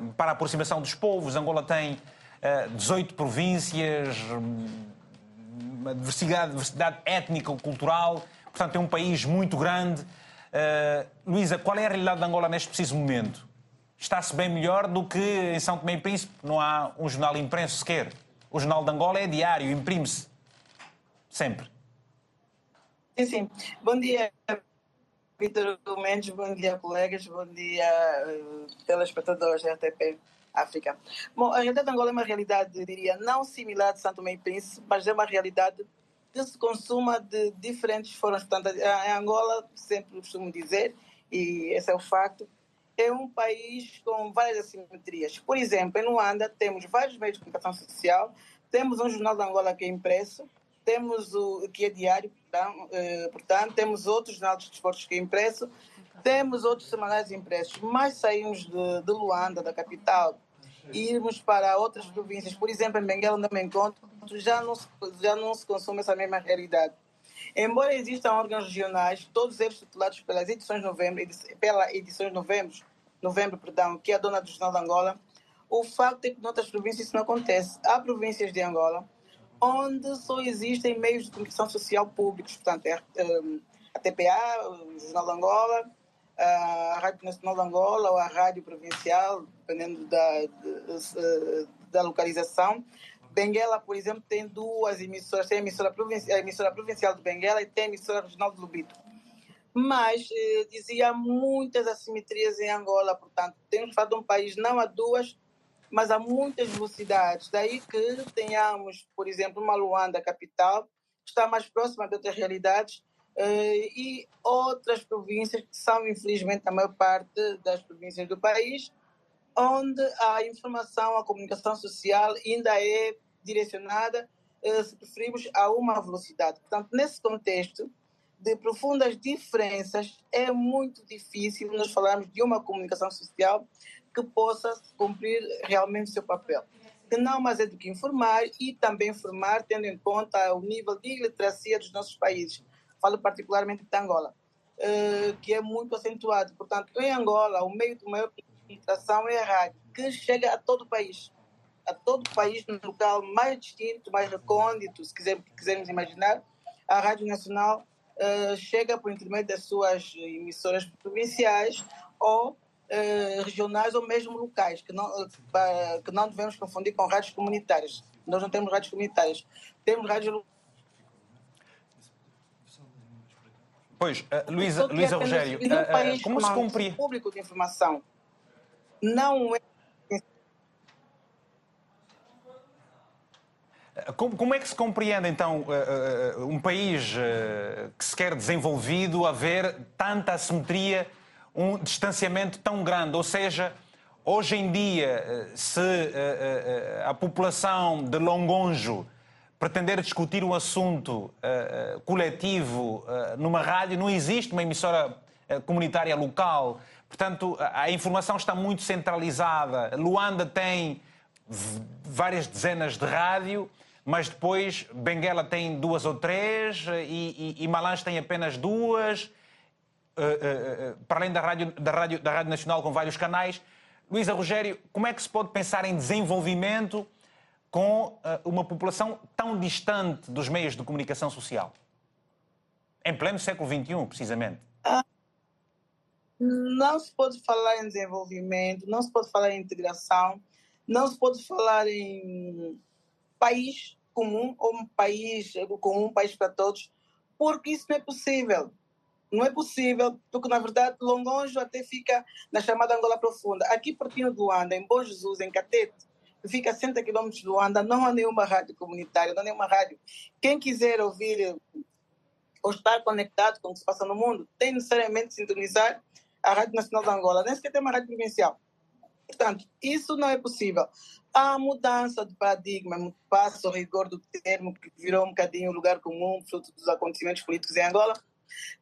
uh, para a aproximação dos povos? Angola tem uh, dezoito províncias, uma diversidade, diversidade étnico-cultural, portanto, é um país muito grande. Uh, Luísa, qual é a realidade de Angola neste preciso momento? Está-se bem melhor do que em São Tomé e Príncipe? Não há um jornal impresso sequer. O Jornal de Angola é diário, imprime-se. Sempre. Sim, sim. Bom dia, Vítor Gomes, bom dia, colegas, bom dia, uh, telespectadores da R T P África. Bom, a realidade de Angola é uma realidade, eu diria, não similar de São Tomé e Príncipe, mas é uma realidade que se consuma de diferentes formas. Portanto, a Angola, sempre costumo dizer, e esse é o facto, é um país com várias assimetrias. Por exemplo, em Luanda temos vários meios de comunicação social, temos um Jornal de Angola que é impresso, temos o que é diário, portanto, eh, portanto temos outros jornais de desportos que é impresso, temos outros semanais impressos, mas saímos de, de Luanda, da capital, irmos para outras províncias, por exemplo, em Benguela, onde eu me encontro, já não, se, já não se consome essa mesma realidade. Embora existam órgãos regionais, todos eles titulados pelas edições de novembro, pela edições novembro, novembro, perdão, que é a dona do Jornal de Angola, o facto é que noutras províncias isso não acontece. Há províncias de Angola onde só existem meios de comunicação social públicos, portanto, a T P A, o Jornal de Angola, a Rádio Nacional de Angola ou a Rádio Provincial, dependendo da, da localização. Benguela, por exemplo, tem duas emissoras, tem a emissora, a emissora provincial de Benguela e tem a emissora regional de Lubito. Mas, eh, dizia, muitas assimetrias em Angola, portanto, temos de fato um país, não há duas, mas há muitas velocidades. Daí que tenhamos, por exemplo, uma Luanda, capital, que está mais próxima de outras realidades, Uh, e outras províncias que são, infelizmente, a maior parte das províncias do país, onde a informação, a comunicação social ainda é direcionada, uh, se preferimos, a uma velocidade. Portanto, nesse contexto de profundas diferenças, é muito difícil nós falarmos de uma comunicação social que possa cumprir realmente o seu papel. Que não mais é do que informar e também formar, tendo em conta o nível de iliteracia dos nossos países. Falo particularmente de Angola, que é muito acentuado. Portanto, em Angola, o meio de maior comunicação é a rádio, que chega a todo o país. A todo o país, no local mais distinto, mais recôndito, se quisermos imaginar, a Rádio Nacional chega por intermédio das suas emissoras provinciais ou regionais ou mesmo locais, que não, que não devemos confundir com rádios comunitárias. Nós não temos rádios comunitárias. Temos rádios locais. Pois, Luísa Rogério, como se cumpre o público de informação? Não é... Como, como é que se compreende, então, um país que se quer desenvolvido, haver tanta assimetria, um distanciamento tão grande? Ou seja, hoje em dia, se a população de Longonjo pretender discutir um assunto uh, coletivo uh, numa rádio, não existe uma emissora uh, comunitária local. Portanto, a, a informação está muito centralizada. Luanda tem várias dezenas de rádio, mas depois Benguela tem duas ou três e, e, e Malange tem apenas duas, uh, uh, uh, para além da rádio, da, rádio, da Rádio Nacional com vários canais. Luísa Rogério, como é que se pode pensar em desenvolvimento com uma população tão distante dos meios de comunicação social? Em pleno século vinte e um, precisamente. Ah, não se pode falar em desenvolvimento, não se pode falar em integração, não se pode falar em país comum ou um país comum, um país para todos, porque isso não é possível. Não é possível, porque, na verdade, Longonjo até fica na chamada Angola Profunda. Aqui, pertinho de Luanda, em Bom Jesus, em Catete, fica a sessenta quilômetros de Luanda, não há nenhuma rádio comunitária, não há nenhuma rádio. Quem quiser ouvir ou estar conectado com o que se passa no mundo, tem necessariamente de sintonizar a Rádio Nacional de Angola, nem sequer tem uma rádio provincial. Portanto, isso não é possível. Há mudança de paradigma, passa o rigor do termo, que virou um bocadinho o lugar comum, fruto dos acontecimentos políticos em Angola.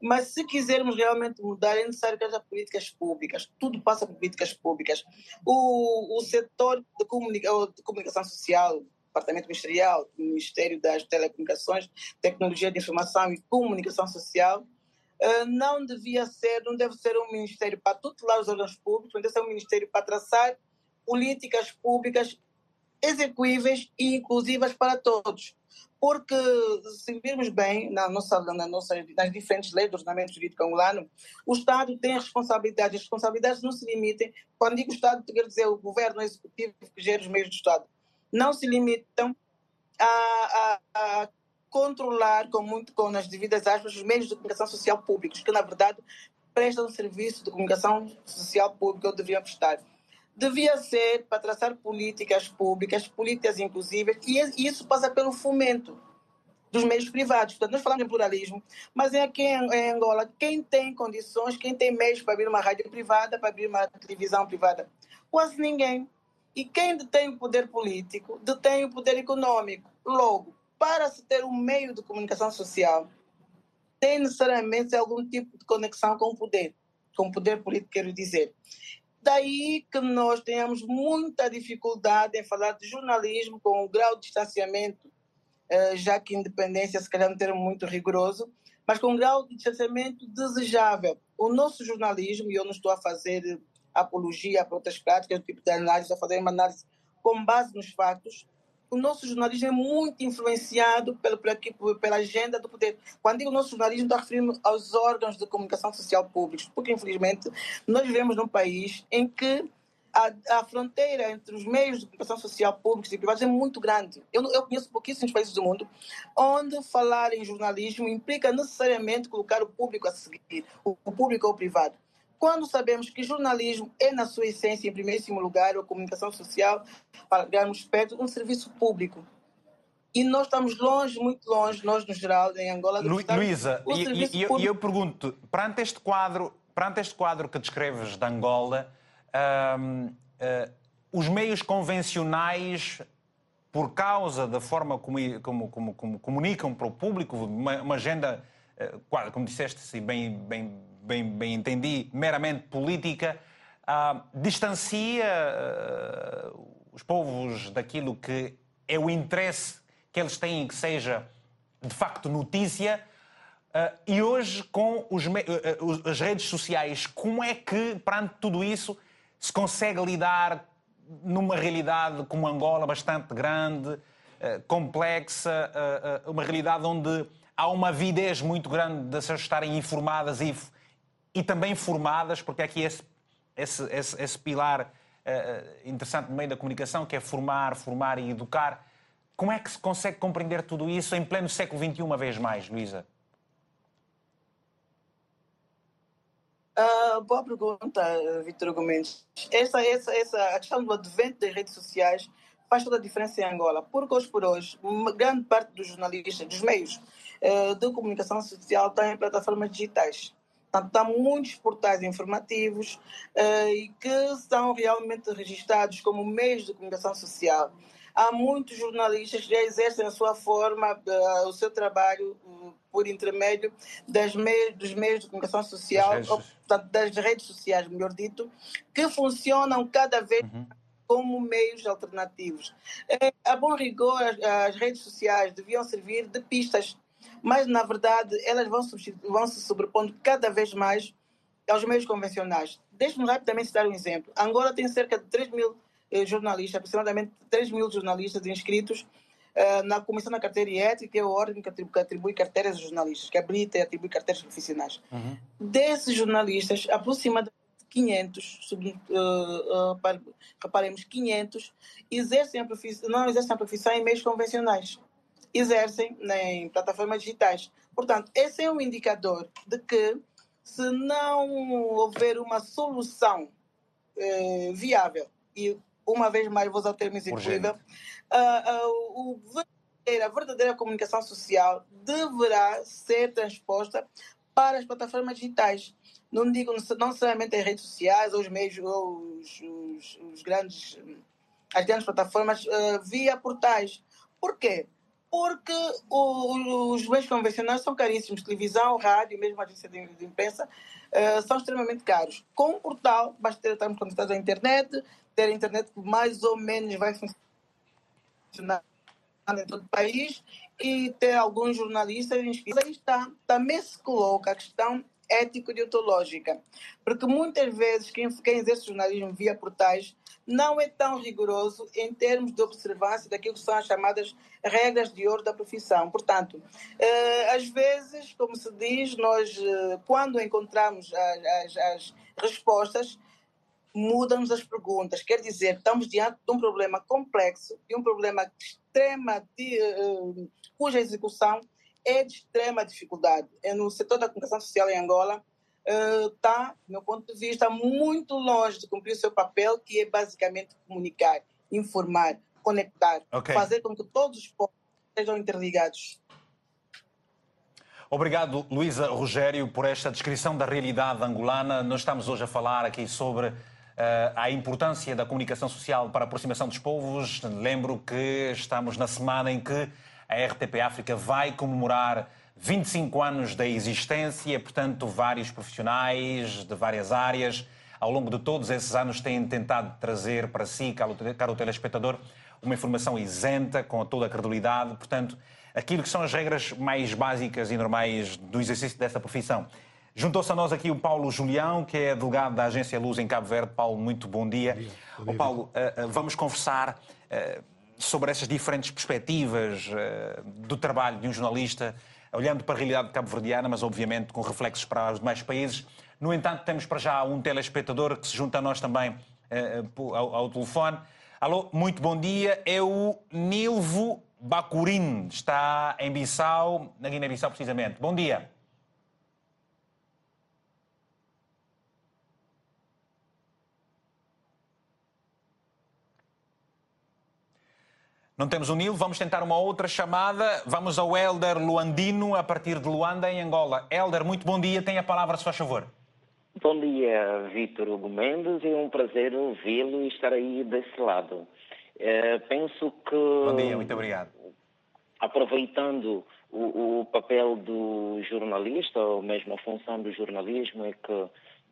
Mas se quisermos realmente mudar, é necessário que haja políticas públicas. Tudo passa por políticas públicas. O, o setor de, comunica, de comunicação social, departamento ministerial, Ministério das Telecomunicações, Tecnologia de Informação e Comunicação Social, não devia ser, não deve ser um ministério para tutelar os órgãos públicos, mas deve ser um ministério para traçar políticas públicas execuíveis e inclusivas para todos. Porque, se virmos bem, na nossa, na nossa, nas diferentes leis do ordenamento jurídico angolano, o Estado tem responsabilidades. As responsabilidades não se limitem, quando digo Estado, quer dizer o governo executivo que gera os meios do Estado, não se limitam a, a, a controlar, com, muito, com as devidas aspas, os meios de comunicação social públicos, que, na verdade, prestam serviço de comunicação social pública ou deveriam prestar. Devia ser para traçar políticas públicas, políticas inclusivas, e isso passa pelo fomento dos meios privados. Portanto, nós falamos em pluralismo, mas é aqui em Angola, quem tem condições, quem tem meios para abrir uma rádio privada, para abrir uma televisão privada? Quase ninguém. E quem detém o poder político, detém o poder econômico. Logo, para se ter um meio de comunicação social, tem necessariamente algum tipo de conexão com o poder, com o poder político, quero dizer. Daí que nós tenhamos muita dificuldade em falar de jornalismo com o grau de distanciamento, já que independência se calhar é um termo muito rigoroso, mas com um grau de distanciamento desejável. O nosso jornalismo, e eu não estou a fazer apologia para outras práticas, o tipo de análise, estou a fazer uma análise com base nos fatos, o nosso jornalismo é muito influenciado pelo, pela, pela agenda do poder. Quando digo nosso jornalismo, estou a referir-me aos órgãos de comunicação social públicos, porque, infelizmente, nós vivemos num país em que a, a fronteira entre os meios de comunicação social públicos e privados é muito grande. Eu, eu conheço pouquíssimos países do mundo onde falar em jornalismo implica necessariamente colocar o público a seguir, o, o público ou o privado. Quando sabemos que jornalismo é, na sua essência, em primeiríssimo lugar, a comunicação social, para ganharmos perto, um serviço público. E nós estamos longe, muito longe, nós, no geral, em Angola... Lu, Luísa, e, e eu, eu pergunto, perante este quadro, perante este quadro que descreves de Angola, hum, hum, os meios convencionais, por causa da forma como, como, como, como comunicam para o público, uma, uma agenda, como disseste, se bem... bem Bem, bem entendi, meramente política, ah, distancia ah, os povos daquilo que é o interesse que eles têm que seja, de facto, notícia. Ah, e hoje, com os me... as redes sociais, como é que, perante tudo isso, se consegue lidar numa realidade como Angola, bastante grande, ah, complexa, ah, ah, uma realidade onde há uma avidez muito grande de se estarem informadas e e também formadas, porque aqui esse, esse, esse, esse pilar uh, interessante no meio da comunicação, que é formar, formar e educar. Como é que se consegue compreender tudo isso em pleno século vinte e um, uma vez mais, Luísa? Uh, boa pergunta, Vítor Gomes. Essa, essa, essa, a questão do advento das redes sociais faz toda a diferença em Angola, porque hoje por hoje, uma grande parte dos jornalistas, dos meios uh, de comunicação social estão em plataformas digitais. Portanto, há muitos portais informativos uh, e que são realmente registados como meios de comunicação social. Há muitos jornalistas que já exercem a sua forma, uh, o seu trabalho, uh, por intermédio das meios, dos meios de comunicação social, das redes, ou, portanto, das redes sociais, melhor dito, que funcionam cada vez uhum. como meios alternativos. Uh, a bom rigor, as, as redes sociais deviam servir de pistas, mas, na verdade, elas vão, vão se sobrepondo cada vez mais aos meios convencionais. Deixe-me rapidamente dar um exemplo. A Angola tem cerca de três mil eh, jornalistas, aproximadamente três mil jornalistas inscritos eh, na Comissão da Carteira e Ética, que é a ordem que atribui, que atribui carteiras aos jornalistas, que habilita e atribui carteiras profissionais. Uhum. Desses jornalistas, aproximadamente quinhentos, sub, uh, uh, reparemos, quinhentos, exercem a profissão, não exercem a profissão em meios convencionais, exercem em plataformas digitais. Portanto, esse é um indicador de que, se não houver uma solução eh, viável, e uma vez mais vou usar o termo execuível, uh, uh, a verdadeira comunicação social deverá ser transposta para as plataformas digitais. Não digo não necessariamente as redes sociais ou os meios, ou os, os, os grandes, as grandes plataformas uh, via portais. Por quê? Porque o, os meios convencionais são caríssimos. Televisão, rádio, mesmo agência de, de imprensa, uh, são extremamente caros. Com um portal, basta ter, estarmos conectados à internet, ter a internet que mais ou menos vai funcionar em todo o país, e ter alguns jornalistas inscritos. Aí está. Também se coloca a questão ético-deontológica, porque muitas vezes quem, quem exerce jornalismo via portais não é tão rigoroso em termos de observância daquilo que são as chamadas regras de ouro da profissão. Portanto, eh, às vezes, como se diz, nós, eh, quando encontramos as, as, as respostas, mudamos as perguntas. Quer dizer, estamos diante de um problema complexo, de um problema extrema, de, eh, cuja execução é de extrema dificuldade. No setor da comunicação social em Angola, está, do meu ponto de vista, muito longe de cumprir o seu papel, que é basicamente comunicar, informar, conectar, okay, fazer com que todos os povos sejam interligados. Obrigado, Luísa Rogério, por esta descrição da realidade angolana. Nós estamos hoje a falar aqui sobre a importância da comunicação social para a aproximação dos povos. Lembro que estamos na semana em que a R T P África vai comemorar vinte e cinco anos da existência, portanto, vários profissionais de várias áreas, ao longo de todos esses anos, têm tentado trazer para si, caro telespectador, uma informação isenta, com toda a credibilidade, portanto, aquilo que são as regras mais básicas e normais do exercício dessa profissão. Juntou-se a nós aqui o Paulo Julião, que é delegado da Agência Lusa em Cabo Verde. Paulo, muito bom dia. Bom dia. Bom dia. Oh, Paulo, vamos conversar sobre essas diferentes perspectivas uh, do trabalho de um jornalista, olhando para a realidade cabo-verdiana, mas obviamente com reflexos para os demais países. No entanto, temos para já um telespectador que se junta a nós também uh, ao, ao telefone. Alô, muito bom dia. É o Nilvo Bacurin, está em Bissau, na Guiné-Bissau precisamente. Bom dia. Não temos o Nilo, vamos tentar uma outra chamada. Vamos ao Hélder Luandino, a partir de Luanda, em Angola. Hélder, muito bom dia. Tenha a palavra, se faz favor. Bom dia, Vítor Hugo Mendes. É um prazer ouvi-lo e estar aí desse lado. Uh, penso que... Bom dia, muito obrigado. Aproveitando o, o papel do jornalista, ou mesmo a função do jornalismo, é que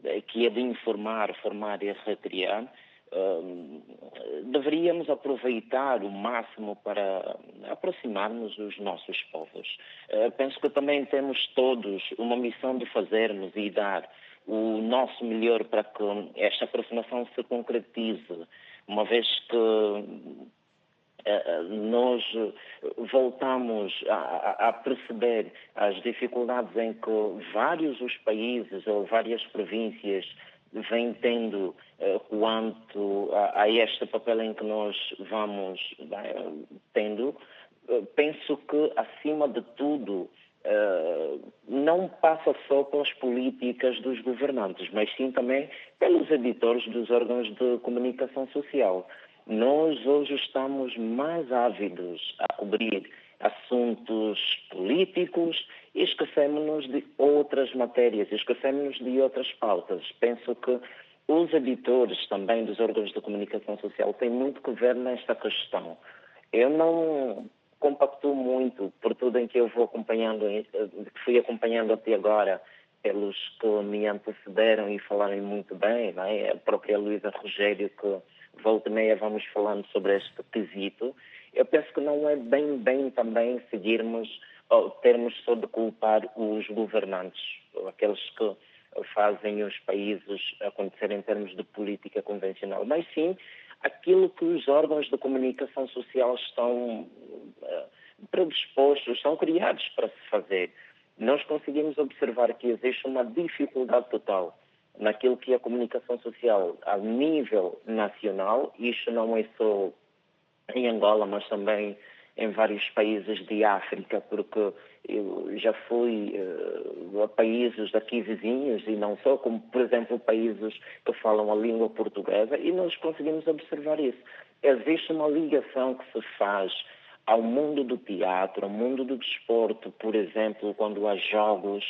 é, que é de informar, formar e recriar. Uh, deveríamos aproveitar o máximo para aproximarmos os nossos povos. Uh, penso que também temos todos uma missão de fazermos e dar o nosso melhor para que esta aproximação se concretize, uma vez que uh, nós voltamos a, a perceber as dificuldades em que vários os países ou várias províncias vem tendo eh, quanto a, a este papel em que nós vamos eh, tendo. Eh, penso que, acima de tudo, eh, não passa só pelas políticas dos governantes, mas sim também pelos editores dos órgãos de comunicação social. Nós hoje estamos mais ávidos a cobrir assuntos políticos e esquecemos-nos de outras matérias, esquecemos-nos de outras pautas. Penso que os editores também dos órgãos de comunicação social têm muito que ver nesta questão. Eu não compactuo muito por tudo em que eu vou acompanhando, que fui acompanhando até agora, pelos que me antecederam e falaram muito bem, não é? A própria Luísa Rogério, que volta e meia vamos falando sobre este quesito. Eu penso que não é bem, bem também seguirmos, ou termos só de culpar os governantes, aqueles que fazem os países acontecer em termos de política convencional, mas sim aquilo que os órgãos de comunicação social estão predispostos, estão criados para se fazer. Nós conseguimos observar que existe uma dificuldade total naquilo que é a comunicação social a nível nacional. Isto não é só em Angola, mas também em vários países de África, porque eu já fui uh, a países daqui vizinhos, e não só, como, por exemplo, países que falam a língua portuguesa, e nós conseguimos observar isso. Existe uma ligação que se faz ao mundo do teatro, ao mundo do desporto, por exemplo, quando há jogos.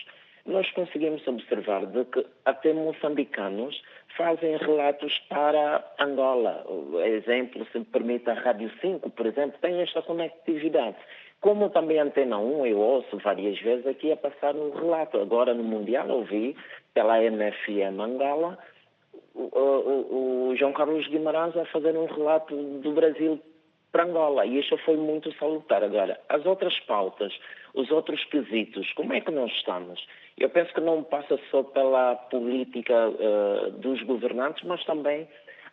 Nós conseguimos observar de que até moçambicanos fazem relatos para Angola. Exemplo, se me permite, a Rádio cinco, por exemplo, tem esta conectividade. Como também a Antena um, eu ouço várias vezes aqui a passar um relato. Agora no Mundial ouvi pela M F M Angola o, o, o João Carlos Guimarães a fazer um relato do Brasil para Angola, e isso foi muito salutar. Agora, as outras pautas, os outros quesitos, como é que nós estamos? Eu penso que não passa só pela política uh, dos governantes, mas também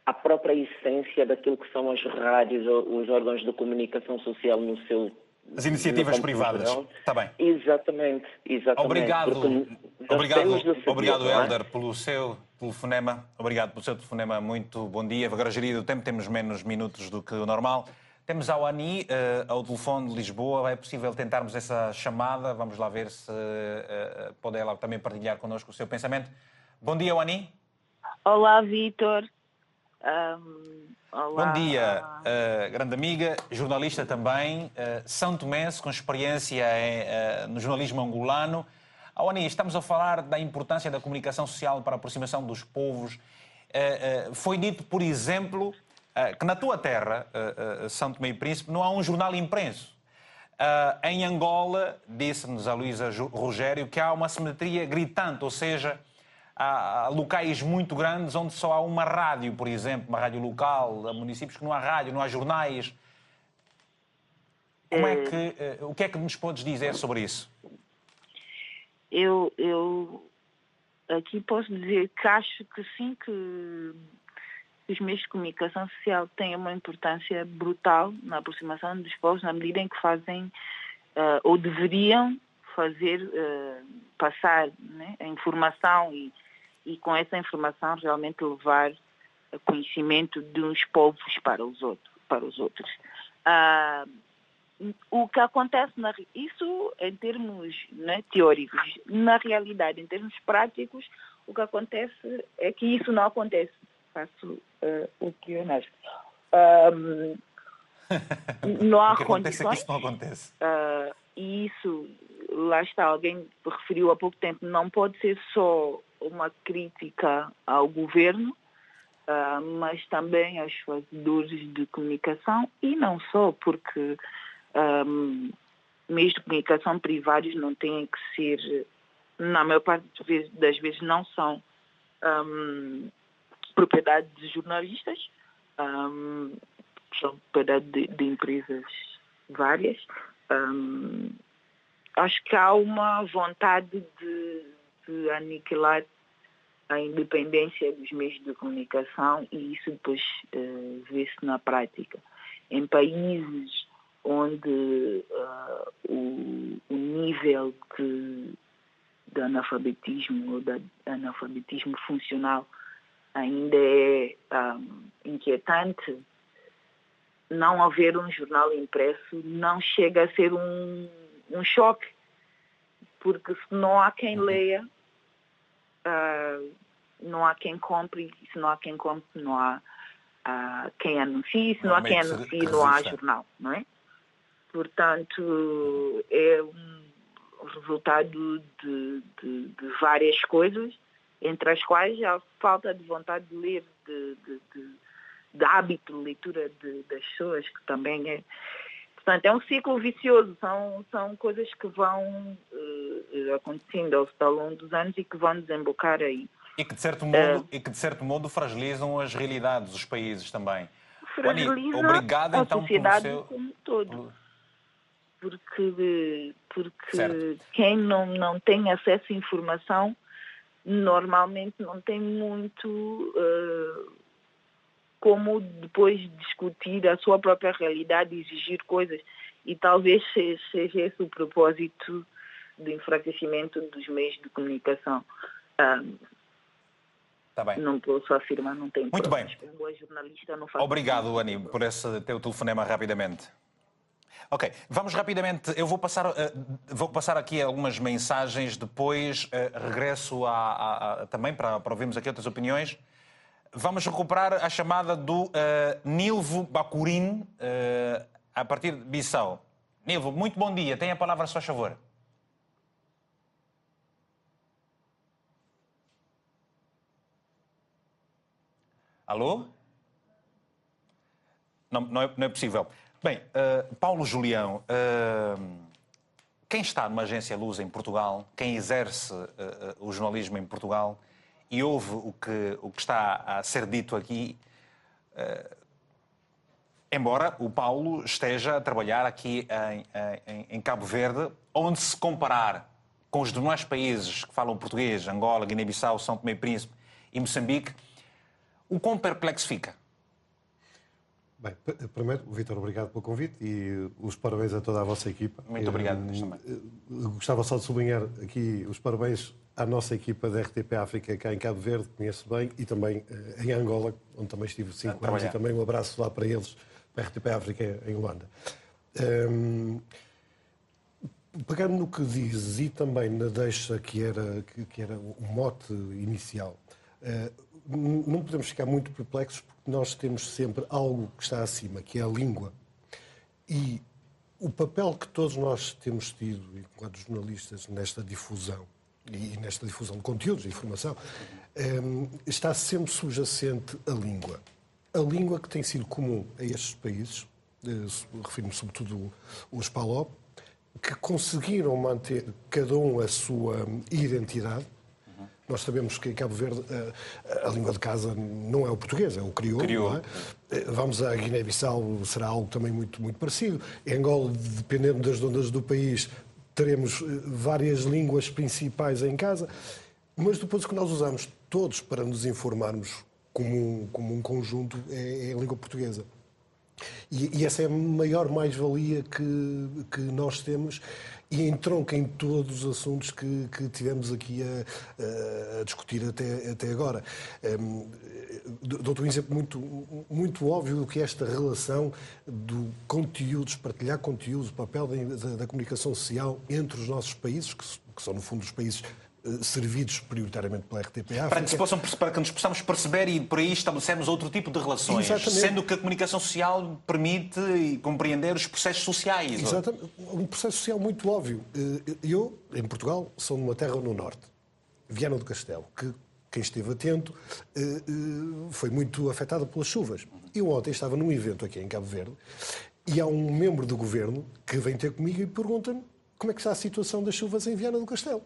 a própria essência daquilo que são as rádios, os órgãos de comunicação social no seu... As iniciativas privadas, está bem. Exatamente, exatamente. Obrigado, obrigado, seguir, obrigado Hélder, é? pelo seu telefonema. Obrigado pelo seu telefonema, muito bom dia. Agora, gerido o tempo, temos menos minutos do que o normal. Temos a Oani uh, ao telefone de Lisboa. É possível tentarmos essa chamada? Vamos lá ver se uh, pode ela também partilhar connosco o seu pensamento. Bom dia, Oani. Olá, Vítor. Um, olá. Bom dia, uh, grande amiga, jornalista também, uh, São Tomense, com experiência em, uh, no jornalismo angolano. A Oani, estamos a falar da importância da comunicação social para a aproximação dos povos. Uh, uh, foi dito, por exemplo... que na tua terra, São Tomé e Príncipe, não há um jornal impresso. Em Angola, disse-nos a Luísa Rogério, que há uma simetria gritante, ou seja, há locais muito grandes onde só há uma rádio, por exemplo, uma rádio local, há municípios que não há rádio, não há jornais. Como é que, o que é que nos podes dizer sobre isso? Eu, eu aqui posso dizer que acho que sim, que... os meios de comunicação social têm uma importância brutal na aproximação dos povos, na medida em que fazem uh, ou deveriam fazer uh, passar, né, a informação e, e com essa informação realmente levar conhecimento dos povos para os outros. Para os outros. Uh, o que acontece, na, isso em termos, né, teóricos, na realidade, em termos práticos, o que acontece é que isso não acontece. Faço uh, o que eu nasço. Um, não há condições. É que isso não acontece. Uh, e isso, lá está, alguém referiu há pouco tempo, não pode ser só uma crítica ao governo, uh, mas também aos fazedores de comunicação, e não só, porque um, meios de comunicação privados não têm que ser, na maior parte das vezes não são, um, propriedade de jornalistas, um, são propriedade de, de empresas várias. Um, acho que há uma vontade de, de aniquilar a independência dos meios de comunicação, e isso depois uh, vê-se na prática. Em países onde uh, o, o nível de, de analfabetismo ou de analfabetismo funcional ainda é um, inquietante, não haver um jornal impresso não chega a ser um, um choque, porque se não há quem leia, uh, não há quem compre, se não há quem compre, não há uh, quem anuncie, se não, não há quem anuncie, não há jornal, não é? Portanto, é um resultado de, de, de várias coisas, entre as quais a falta de vontade de ler, de, de, de, de hábito de leitura de, das pessoas, que também é... Portanto, é um ciclo vicioso, são, são coisas que vão uh, acontecendo ao longo dos anos e que vão desembocar aí. E que, de certo modo, é... e que, de certo modo, fragilizam as realidades dos países também. Fragiliza obrigado, a então, sociedade seu... como um todo. Porque, porque quem não, não tem acesso à informação normalmente não tem muito uh, como depois discutir a sua própria realidade, exigir coisas. E talvez seja esse o propósito do enfraquecimento dos meios de comunicação. Um, Tá bem. Não posso afirmar, não tenho. Muito bem. Um bom jornalista não faz. Obrigado, Ani, por esse teu telefonema rapidamente. Ok, vamos rapidamente. Eu vou passar, uh, vou passar aqui algumas mensagens, depois uh, regresso a, a, a, também para, para ouvirmos aqui outras opiniões. Vamos recuperar a chamada do uh, Nilvo Bacurin, uh, a partir de Bissau. Nilvo, muito bom dia. Tenha a palavra, a sua favor. Alô? Não, não, é, não é possível. Bem, uh, Paulo Julião, uh, quem está numa agência Lusa em Portugal, quem exerce uh, uh, o jornalismo em Portugal e ouve o que, o que está a ser dito aqui, uh, embora o Paulo esteja a trabalhar aqui em, em, em Cabo Verde, onde se comparar com os demais países que falam português, Angola, Guiné-Bissau, São Tomé e Príncipe e Moçambique, o quão perplexo fica? Bem, primeiro, Vítor, obrigado pelo convite e os parabéns a toda a vossa equipa. Muito obrigado. Eu, gostava só de sublinhar aqui os parabéns à nossa equipa da R T P África, cá em Cabo Verde, conheço bem, e também em Angola, onde também estive cinco anos, e também um abraço lá para eles, para a R T P África em Luanda. Um, pegando no que dizes e também na deixa que era, que, que era o mote inicial, uh, não podemos ficar muito perplexos porque nós temos sempre algo que está acima, que é a língua. E o papel que todos nós temos tido, enquanto jornalistas, nesta difusão, e nesta difusão de conteúdos, de informação, está sempre subjacente à língua. A língua que tem sido comum a estes países, refiro-me sobretudo aos PALOP, que conseguiram manter cada um a sua identidade. Nós sabemos que em Cabo Verde a, a língua de casa não é o português, é o crioulo. Criou. Não é? Vamos à Guiné-Bissau, será algo também muito, muito parecido. Em Angola, dependendo das zonas do país, teremos várias línguas principais em casa. Mas depois o que nós usamos todos para nos informarmos como um, como um conjunto é, é a língua portuguesa. E, e essa é a maior mais-valia que, que nós temos e entronca em todos os assuntos que, que tivemos aqui a, a discutir até, até agora. Um, dou-te um exemplo muito, muito óbvio do que é esta relação do conteúdos, partilhar conteúdos, o papel da, da comunicação social entre os nossos países, que, que são no fundo os países servidos prioritariamente pela R T P África. Para que, se possam, para que nos possamos perceber e por aí estabelecermos outro tipo de relações. Exatamente. Sendo que a comunicação social permite compreender os processos sociais. Exatamente. Ou... Um processo social muito óbvio. Eu, em Portugal, sou de uma terra no norte, Viana do Castelo, que quem esteve atento foi muito afetada pelas chuvas. Eu ontem estava num evento aqui em Cabo Verde e há um membro do governo que vem ter comigo e pergunta-me como é que está a situação das chuvas em Viana do Castelo.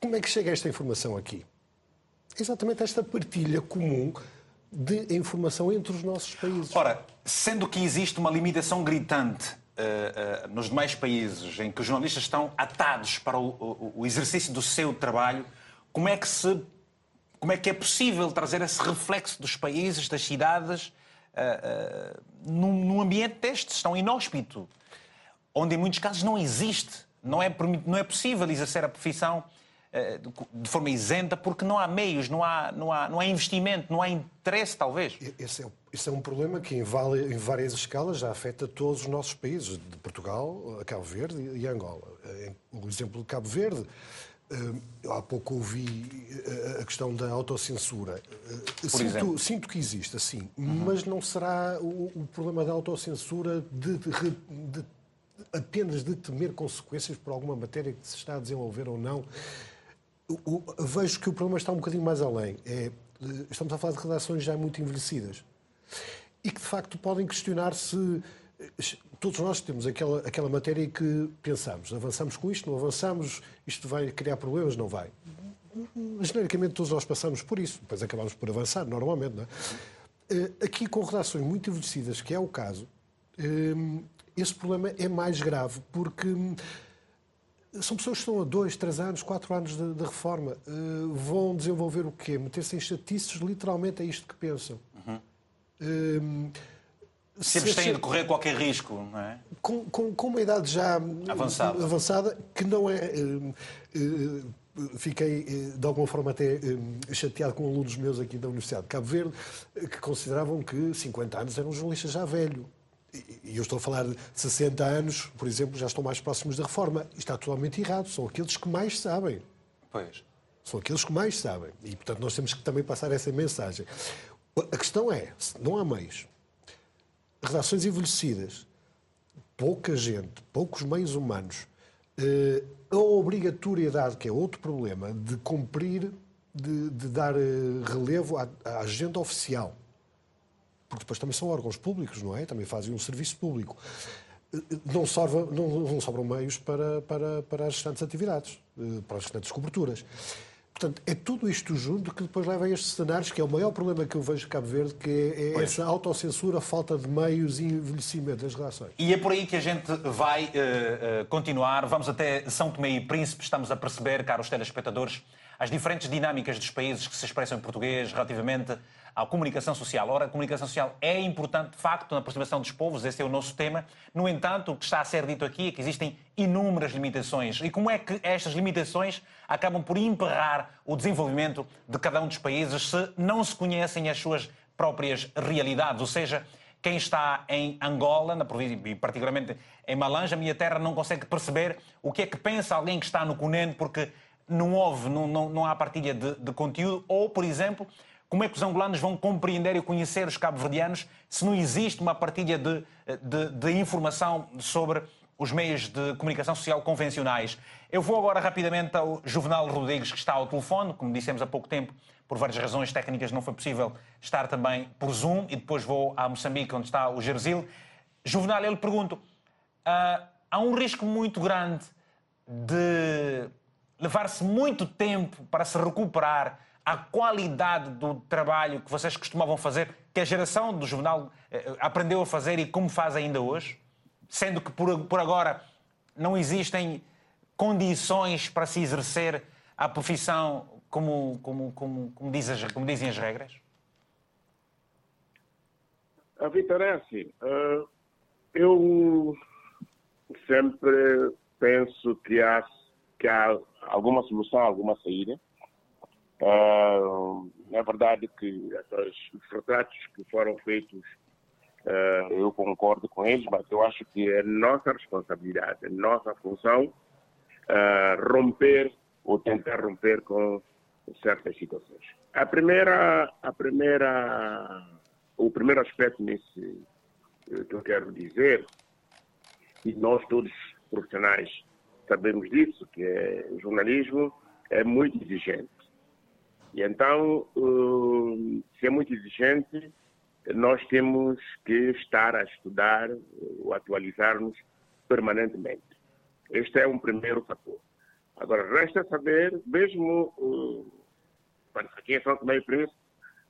Como é que chega esta informação aqui? Exatamente esta partilha comum de informação entre os nossos países. Ora, sendo que existe uma limitação gritante uh, uh, nos demais países, em que os jornalistas estão atados para o, o, o exercício do seu trabalho, como é que se, como é que é possível trazer esse reflexo dos países, das cidades, uh, uh, num, num ambiente destes, tão inóspito, onde em muitos casos não existe, não é, não é possível exercer a profissão de forma isenta, porque não há meios, não há, não há, não há investimento, não há interesse, talvez. Esse é, esse é um problema que em, vale, em várias escalas já afeta todos os nossos países, de Portugal a Cabo Verde e Angola. O exemplo de Cabo Verde, há pouco ouvi a questão da autocensura. Por sinto, exemplo? Sinto que existe, assim, uhum. Mas não será o, o problema da autocensura de... de, de apenas de temer consequências por alguma matéria que se está a desenvolver ou não. O, o, vejo que o problema está um bocadinho mais além. É, estamos a falar de redações já muito envelhecidas e que, de facto, podem questionar se... Todos nós temos aquela, aquela matéria que pensamos, avançamos com isto, não avançamos, isto vai criar problemas, não vai. Genericamente, todos nós passamos por isso, depois acabamos por avançar, normalmente. Não é? Aqui, com redações muito envelhecidas, que é o caso, esse problema é mais grave, porque... São pessoas que estão a dois, três anos, quatro anos de, de reforma. Uh, vão desenvolver o quê? Meter-se em chatices, literalmente é isto que pensam. Uhum. Uh, Sempre se têm de correr qualquer risco, não é? Com, com, com uma idade já avançada, avançada que não é... Uh, uh, Fiquei, de alguma forma, até chateado com alunos meus aqui da Universidade de Cabo Verde, que consideravam que cinquenta anos era um jornalista já velho. E eu estou a falar de sessenta anos, por exemplo, já estão mais próximos da reforma. E está totalmente errado. São aqueles que mais sabem. Pois. São aqueles que mais sabem. E, portanto, nós temos que também passar essa mensagem. A questão é, não há meios. Redações envelhecidas, pouca gente, poucos meios humanos... Uh, a obrigatoriedade, que é outro problema, de cumprir, de, de dar relevo à, à agenda oficial. Porque depois também são órgãos públicos, não é? Também fazem um serviço público. Não sobram não, não sobra meios para, para, para as restantes atividades, para as restantes coberturas. Portanto, é tudo isto junto que depois leva a estes cenários, que é o maior problema que eu vejo de Cabo Verde, que é pois. Essa autocensura, falta de meios e envelhecimento das relações. E é por aí que a gente vai uh, uh, continuar. Vamos até São Tomé e Príncipe. Estamos a perceber, caros telespectadores, as diferentes dinâmicas dos países que se expressam em português relativamente à comunicação social. Ora, a comunicação social é importante, de facto, na aproximação dos povos. Esse é o nosso tema. No entanto, o que está a ser dito aqui é que existem inúmeras limitações. E como é que estas limitações acabam por emperrar o desenvolvimento de cada um dos países se não se conhecem as suas próprias realidades? Ou seja, quem está em Angola, na província, e particularmente em Malanja, minha terra, não consegue perceber o que é que pensa alguém que está no Cunene, porque não houve, não, não, não há partilha de, de conteúdo. Ou, por exemplo, como é que os angolanos vão compreender e conhecer os cabo-verdianos se não existe uma partilha de, de, de informação sobre os meios de comunicação social convencionais? Eu vou agora rapidamente ao Juvenal Rodrigues, que está ao telefone. Como dissemos há pouco tempo, por várias razões técnicas não foi possível estar também por Zoom. E depois vou a Moçambique, onde está o Gersilde. Juvenal, eu lhe pergunto, uh, há um risco muito grande de levar-se muito tempo para se recuperar a qualidade do trabalho que vocês costumavam fazer, que a geração do Juvenal aprendeu a fazer e como faz ainda hoje, sendo que por agora não existem condições para se exercer a profissão como, como, como, como, diz as, como dizem as regras? A Vítor, é assim, uh, eu sempre penso que há, que há alguma solução, alguma saída. Uh, é verdade que os retratos que foram feitos, uh, eu concordo com eles, mas eu acho que é nossa responsabilidade, é nossa função uh, romper ou tentar romper com certas situações. A primeira, a primeira, o primeiro aspecto nesse que eu quero dizer, e nós todos profissionais sabemos disso, que é, o jornalismo é muito exigente. E então, uh, se é muito exigente, nós temos que estar a estudar, uh, atualizar-nos permanentemente. Este é um primeiro fator. Agora, resta saber, mesmo uh, aqui em São Tomé e Príncipe,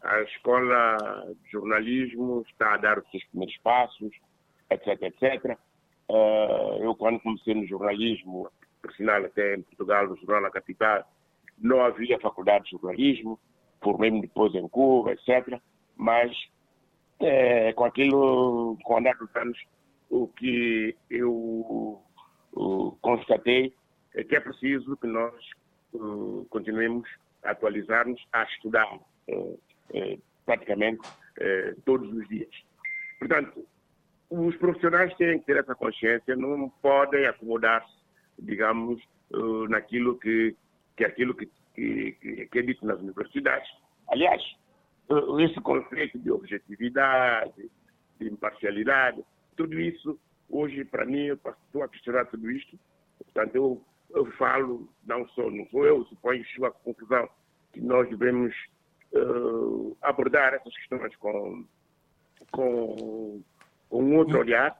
a escola de jornalismo está a dar os seus primeiros passos, etc, etcétera. Uh, eu, quando comecei no jornalismo, por sinal, até em Portugal, no Jornal da Capital, não havia faculdade de jornalismo, formei-me depois em Cuba, etcétera. Mas, é, com aquilo, com o andar dos anos, o que eu uh, constatei é que é preciso que nós uh, continuemos a atualizar-nos, a estudar uh, uh, praticamente uh, todos os dias. Portanto, os profissionais têm que ter essa consciência, não podem acomodar-se, digamos, uh, naquilo que que é aquilo que, que, que é dito nas universidades. Aliás, esse conceito de objetividade, de imparcialidade, tudo isso, hoje, para mim, eu estou a questionar tudo isto. Portanto, eu, eu falo, não sou, não sou eu, suponho, chego à conclusão que nós devemos uh, abordar essas questões com, com, com um outro olhar.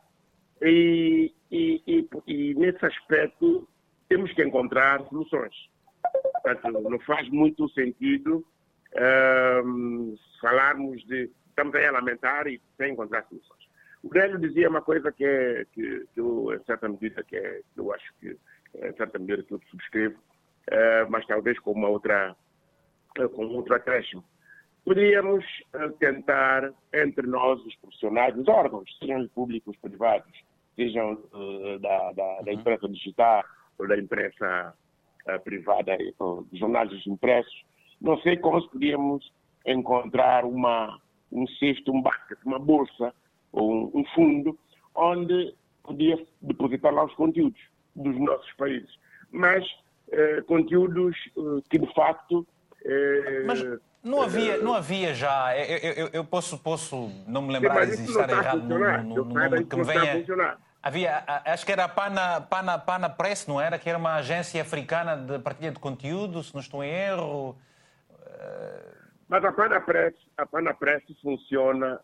E, e, e, e, nesse aspecto, temos que encontrar soluções. Portanto, não faz muito sentido um, falarmos de... Estamos aí a lamentar e sem encontrar soluções. O Nélio dizia uma coisa que, é, que, que eu, em certa medida, que, é, que eu acho que é, em certa medida, aquilo que subscrevo, uh, mas talvez com uma outra, uh, com outro acréscimo. Poderíamos uh, tentar, entre nós, os profissionais, os órgãos, sejam públicos, privados, sejam uh, da, da, da imprensa digital ou da imprensa uh, privada, uh, dos jornais impressos, não sei como podíamos encontrar uma, um cesto, um bucket, uma bolsa, ou um, um fundo, onde podia depositar lá os conteúdos dos nossos países. Mas eh, conteúdos eh, que, de facto... Eh, Mas não havia, não havia já... Eu, eu, eu posso, posso não me lembrar de estar errado no número que me venha... Havia, acho que era a Pana, Pana, Pana Press, não era? Que era uma agência africana de partilha de conteúdo, se não estou em erro... Mas a Pana Press, a Pana Press funciona,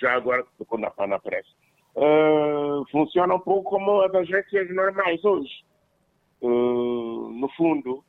já agora que tocou na Pana Press, uh, funciona um pouco como as agências normais hoje. Uh, no fundo,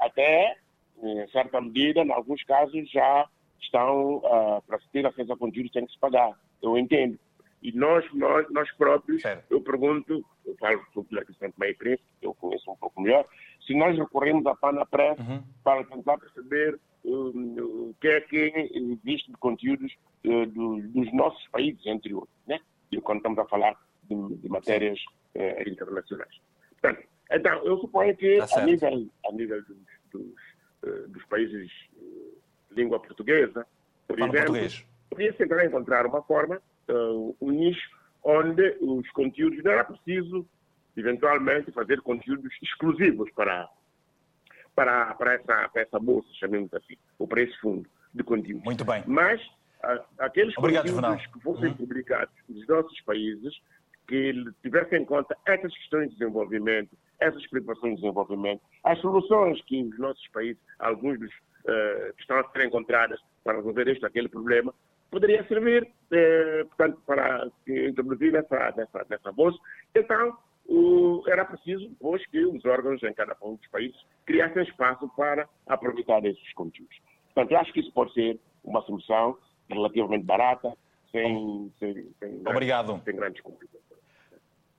até, em certa medida, em alguns casos já estão, uh, para ter acesso a conteúdo, tem que se pagar. Eu entendo. E nós, nós, nós próprios, certo. Eu pergunto, eu falo sobre a questão de São Tomé e Príncipe, que eu conheço um pouco melhor, se nós recorremos à Pana Press uhum. para tentar perceber o que é que existe de conteúdos uh, do, dos nossos países, entre outros, né? E quando estamos a falar de, de matérias uh, internacionais. Portanto, então, eu suponho que tá a nível, a nível dos, dos, uh, dos países uh, de língua portuguesa, por Fala exemplo, podia-se tentar encontrar uma forma, uh, um nicho, onde os conteúdos não era preciso, eventualmente, fazer conteúdos exclusivos para Para, para, essa, para essa bolsa, chamemos assim, ou para esse fundo de conteúdo. Muito bem. Mas a, aqueles Obrigado, conteúdos Juvenal. Que fossem uhum. publicados nos nossos países, que tivessem em conta essas questões de desenvolvimento, essas preocupações de desenvolvimento, as soluções que os nossos países, alguns dos uh, que estão a ser encontradas para resolver este aquele problema, poderia servir, eh, portanto, para se introduzir nessa, nessa, nessa bolsa. Então, O, era preciso, depois, que os órgãos em cada um dos países criassem espaço para aproveitar esses conteúdos. Portanto, acho que isso pode ser uma solução relativamente barata, sem, sem, sem, Obrigado. Sem grandes complicações.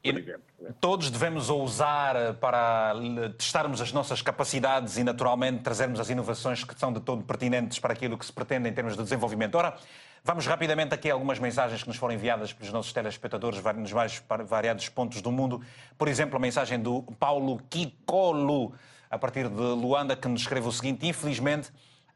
E exemplo, né? Todos devemos ousar para testarmos as nossas capacidades e, naturalmente, trazermos as inovações que são de todo pertinentes para aquilo que se pretende em termos de desenvolvimento. Ora, vamos rapidamente aqui a algumas mensagens que nos foram enviadas pelos nossos telespectadores nos mais variados pontos do mundo. Por exemplo, a mensagem do Paulo Kikolo, a partir de Luanda, que nos escreve o seguinte: infelizmente,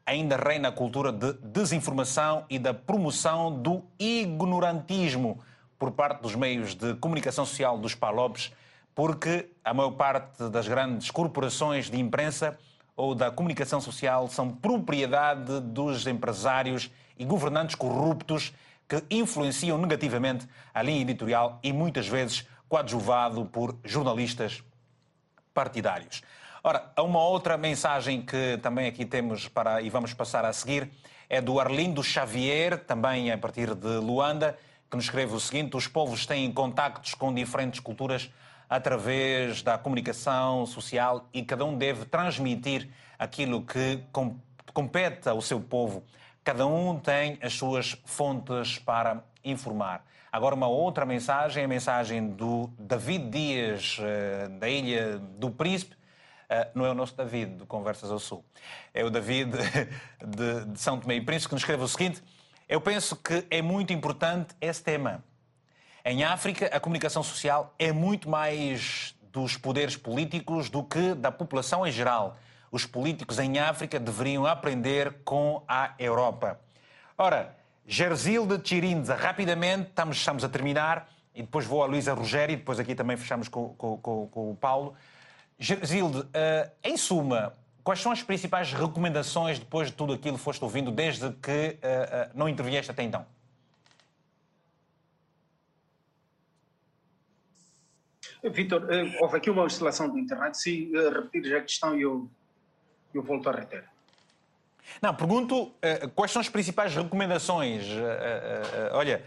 ainda reina a cultura de desinformação e da promoção do ignorantismo por parte dos meios de comunicação social dos PALOPs, porque a maior parte das grandes corporações de imprensa ou da comunicação social são propriedade dos empresários e governantes corruptos que influenciam negativamente a linha editorial e muitas vezes coadjuvado por jornalistas partidários. Ora, há uma outra mensagem que também aqui temos para e vamos passar a seguir, é do Arlindo Xavier, também a partir de Luanda, que nos escreve o seguinte: os povos têm contactos com diferentes culturas através da comunicação social e cada um deve transmitir aquilo que com, compete ao seu povo. Cada um tem as suas fontes para informar. Agora uma outra mensagem, a mensagem do David Dias, da Ilha do Príncipe. Não é o nosso David, do Conversas ao Sul. É o David de, de São Tomé e Príncipe, que nos escreve o seguinte: eu penso que é muito importante esse tema. Em África, a comunicação social é muito mais dos poderes políticos do que da população em geral. Os políticos em África deveriam aprender com a Europa. Ora, Gersilde Chirindza, rapidamente, estamos, estamos a terminar, e depois vou à Luísa Rogério, e depois aqui também fechamos com, com, com, com o Paulo. Gersilde, uh, em suma... quais são as principais recomendações depois de tudo aquilo que foste ouvindo desde que uh, uh, não intervieste até então? Vítor, uh, houve aqui uma oscilação do internet. Se uh, repetir já a questão, eu, eu volto a reter. Não, pergunto uh, quais são as principais recomendações. Uh, uh, uh, olha,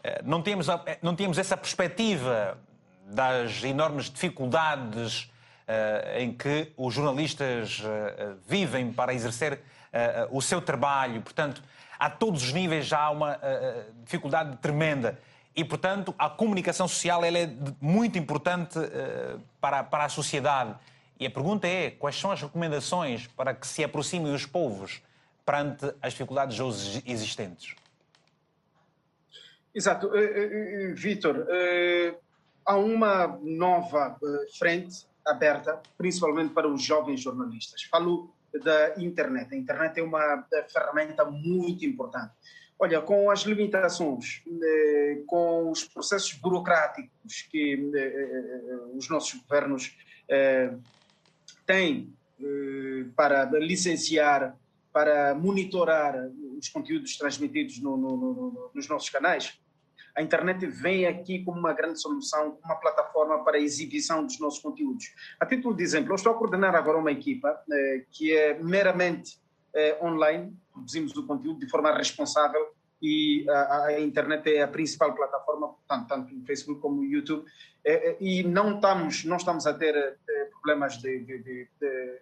uh, não, temos, uh, não temos essa perspectiva das enormes dificuldades Uh, em que os jornalistas uh, uh, vivem para exercer uh, uh, o seu trabalho. Portanto, a todos os níveis já há uma uh, dificuldade tremenda. E, portanto, a comunicação social ela é muito importante uh, para, para a sociedade. E a pergunta é, quais são as recomendações para que se aproximem os povos perante as dificuldades existentes? Exato. Vítor, há uma nova frente aberta, principalmente para os jovens jornalistas. Falo da internet. A internet é uma ferramenta muito importante. Olha, com as limitações, com os processos burocráticos que os nossos governos têm para licenciar, para monitorar os conteúdos transmitidos no, no, no, nos nossos canais, a internet vem aqui como uma grande solução, uma plataforma para a exibição dos nossos conteúdos. A título de exemplo, eu estou a coordenar agora uma equipa que é meramente online, produzimos o conteúdo de forma responsável e a, a internet é a principal plataforma, tanto, tanto no Facebook como no YouTube, e não estamos, não estamos a ter problemas de, de, de, de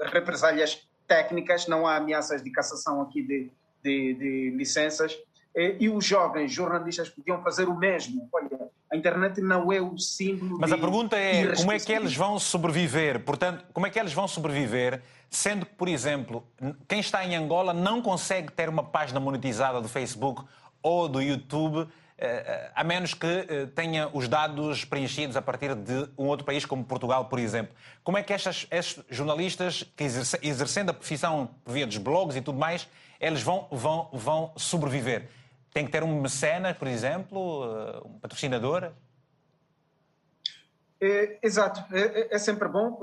represálias técnicas, não há ameaças de cassação aqui de, de, de licenças, e os jovens jornalistas podiam fazer o mesmo. Olha, a internet não é o símbolo. Mas a pergunta é, como é que eles vão sobreviver? Portanto, como é que eles vão sobreviver, sendo que, por exemplo, quem está em Angola não consegue ter uma página monetizada do Facebook ou do YouTube, a menos que tenha os dados preenchidos a partir de um outro país, como Portugal, por exemplo. Como é que estes, estes jornalistas, que exercendo a profissão via dos blogs e tudo mais, eles vão, vão, vão sobreviver? Tem que ter um mecenas, por exemplo, um patrocinador? É, exato. É, é sempre bom